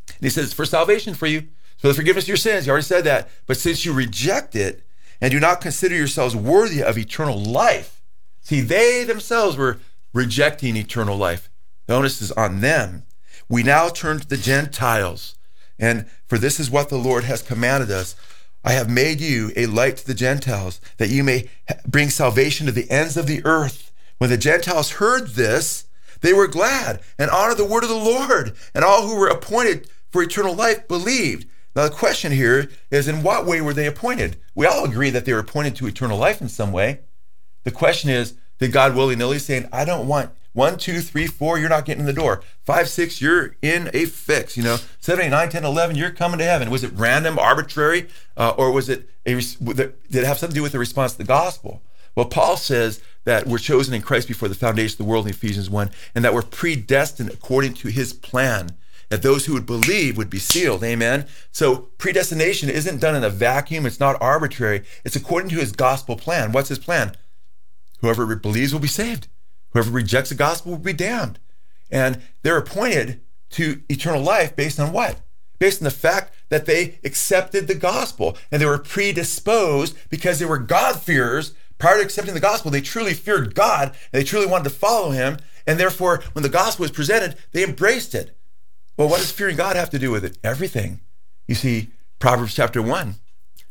And he says, it's for salvation for you. For the forgiveness of your sins, you already said that. But since you reject it and do not consider yourselves worthy of eternal life, see, they themselves were rejecting eternal life. The onus is on them. We now turn to the Gentiles. And for this is what the Lord has commanded us. I have made you a light to the Gentiles, that you may bring salvation to the ends of the earth. When the Gentiles heard this, they were glad and honored the word of the Lord. And all who were appointed for eternal life believed. Now, the question here is, in what way were they appointed? We all agree that they were appointed to eternal life in some way. The question is, did God willy-nilly saying, I don't want one, two, three, four, you're not getting in the door. Five, six, you're in a fix. You know, seven, eight, nine, ten, eleven, you're coming to heaven. Was it random, arbitrary, uh, or was it a, did it have something to do with the response to the gospel? Well, Paul says that we're chosen in Christ before the foundation of the world in Ephesians one, and that we're predestined according to his plan, that those who would believe would be sealed, amen? So predestination isn't done in a vacuum. It's not arbitrary. It's according to his gospel plan. What's his plan? Whoever believes will be saved. Whoever rejects the gospel will be damned. And they're appointed to eternal life based on what? Based on the fact that they accepted the gospel, and they were predisposed because they were God-fearers. Prior to accepting the gospel, they truly feared God, and they truly wanted to follow him, and therefore, when the gospel was presented, they embraced it. Well, what does fearing God have to do with it? Everything. You see, Proverbs chapter one,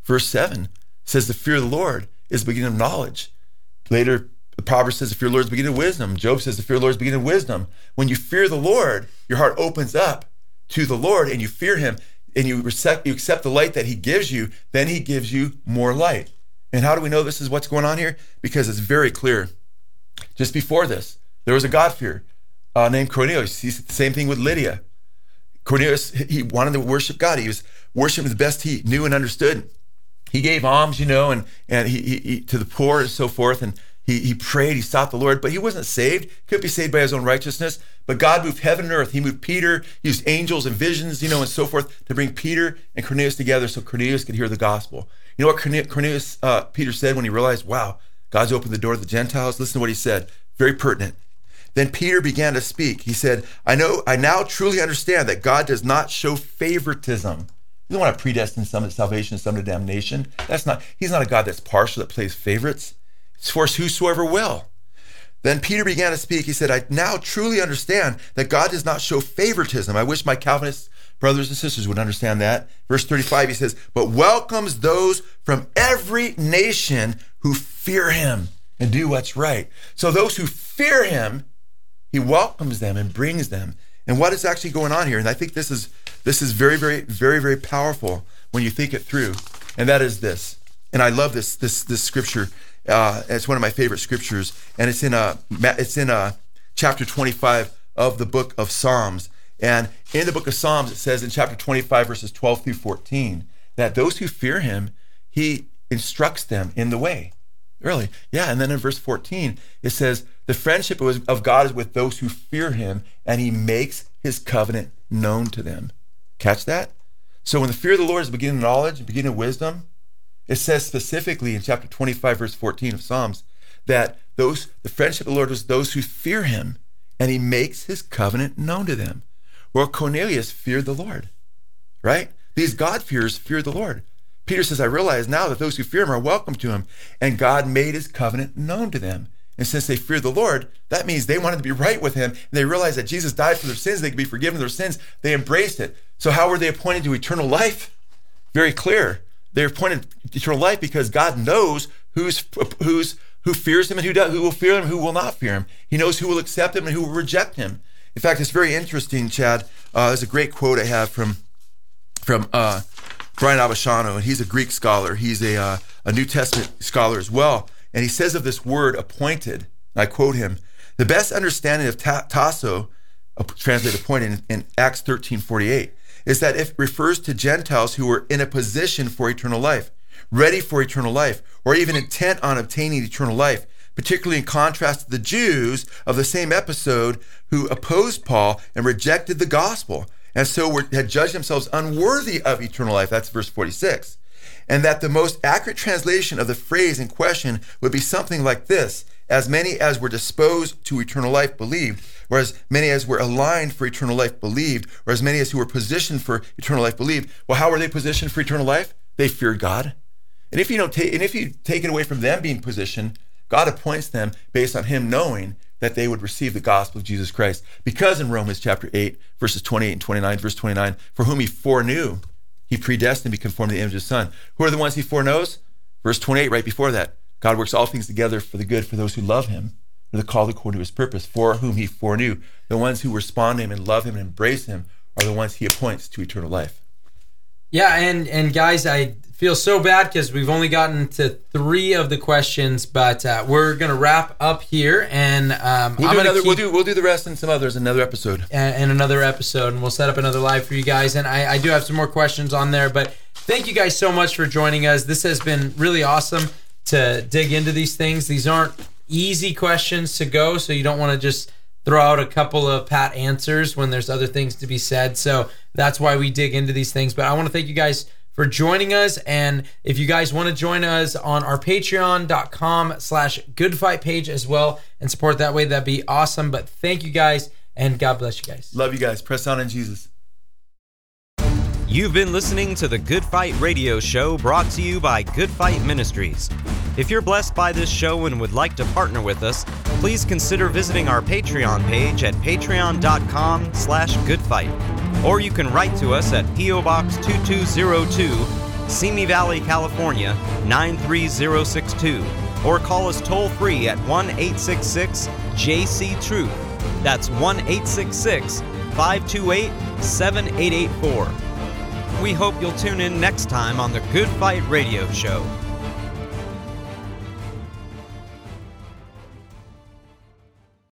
verse seven says the fear of the Lord is the beginning of knowledge. Later, the Proverbs says the fear of the Lord is the beginning of wisdom. Job says the fear of the Lord is the beginning of wisdom. When you fear the Lord, your heart opens up to the Lord and you fear him and you accept the light that he gives you, then he gives you more light. And how do we know this is what's going on here? Because it's very clear. Just before this, there was a God-fearer uh, named Cornelius. He said the same thing with Lydia. Cornelius, he wanted to worship God. He was worshiping the best he knew and understood. he gave alms, you know, and and he, he, he to the poor and so forth, and he he prayed, he sought the Lord, but he wasn't saved. Couldn't be saved by his own righteousness. But God moved heaven and earth. He moved Peter, he used angels and visions, you know, and so forth to bring Peter and Cornelius together so Cornelius could hear the gospel. You know what Cornelius, uh, Peter said when he realized, wow, God's opened the door to the Gentiles? Listen to what he said. Very pertinent. Then Peter began to speak. He said, I know, I now truly understand that God does not show favoritism. You don't want to predestine some to salvation, some to damnation. That's not, he's not a God that's partial, that plays favorites. It's for whosoever will. Then Peter began to speak. He said, I now truly understand that God does not show favoritism. I wish my Calvinist brothers and sisters would understand that. Verse thirty-five, he says, but welcomes those from every nation who fear him and do what's right. So those who fear him, he welcomes them and brings them. And what is actually going on here? And I think this is this is very, very, very, very powerful when you think it through. And that is this. And I love this this this scripture. Uh, it's one of my favorite scriptures, and it's in a it's in a chapter twenty-five of the book of Psalms. And in the book of Psalms, it says in chapter twenty-five, verses twelve through fourteen, that those who fear him, he instructs them in the way. Really? Yeah. And then in verse fourteen, it says, the friendship of God is with those who fear him, and he makes his covenant known to them. Catch that? So when the fear of the Lord is the beginning of knowledge, the beginning of wisdom, it says specifically in chapter twenty-five, verse fourteen of Psalms, that those the friendship of the Lord is those who fear him, and he makes his covenant known to them. Well, Cornelius feared the Lord, right? These God-fearers feared the Lord. Peter says, I realize now that those who fear him are welcome to him, and God made his covenant known to them. And since they feared the Lord, that means they wanted to be right with him, and they realized that Jesus died for their sins, they could be forgiven of their sins, they embraced it. So how were they appointed to eternal life? Very clear. They're appointed to eternal life because God knows who's who's who fears him and who does, who will fear him and who will not fear him. He knows who will accept him and who will reject him. In fact, it's very interesting, Chad. Uh, there's a great quote I have from from uh, Brian Abashano, and he's a Greek scholar. He's a uh, a New Testament scholar as well. And he says of this word appointed, and I quote him, the best understanding of ta- tasso, translated appointed in, in Acts thirteen forty-eight, is that it refers to Gentiles who were in a position for eternal life, ready for eternal life, or even intent on obtaining eternal life, particularly in contrast to the Jews of the same episode who opposed Paul and rejected the gospel, and so were, had judged themselves unworthy of eternal life. That's verse forty-six. And that the most accurate translation of the phrase in question would be something like this: as many as were disposed to eternal life believed, or as many as were aligned for eternal life believed, or as many as who were positioned for eternal life believed. Well, how were they positioned for eternal life? They feared God. And if you don't take, and if you take it away from them being positioned, God appoints them based on him knowing that they would receive the gospel of Jesus Christ. Because in Romans chapter eight, verses twenty-eight and twenty-nine, verse twenty-nine, for whom he foreknew, he predestined to be conformed to the image of his Son. Who are the ones he foreknows? Verse twenty-eight, right before that. God works all things together for the good for those who love him, for the called according to his purpose, for whom he foreknew. The ones who respond to him and love him and embrace him are the ones he appoints to eternal life. Yeah, and, and guys, I feel so bad because we've only gotten to three of the questions, but uh, we're going to wrap up here. And um, we'll, I'm do another, keep, we'll, do, we'll do the rest and some others in another episode. And another episode, and we'll set up another live for you guys. And I, I do have some more questions on there, but thank you guys so much for joining us. This has been really awesome to dig into these things. These aren't easy questions to go, so you don't want to just throw out a couple of pat answers when there's other things to be said. So that's why we dig into these things. But I want to thank you guys for joining us. And if you guys want to join us on our patreon dot com slash good fight page as well and support that way, that'd be awesome. But thank you guys, and God bless you guys. Love you guys. Press on in Jesus. You've been listening to the Good Fight Radio Show, brought to you by Good Fight Ministries. If you're blessed by this show and would like to partner with us, please consider visiting our Patreon page at patreon dot com slash goodfight. Or you can write to us at P O Box two two zero two, Simi Valley, California, nine three zero six two. Or call us toll free at one eight six six J C Truth. That's one eight six six five two eight seven eight eight four. We hope you'll tune in next time on the Good Fight Radio Show.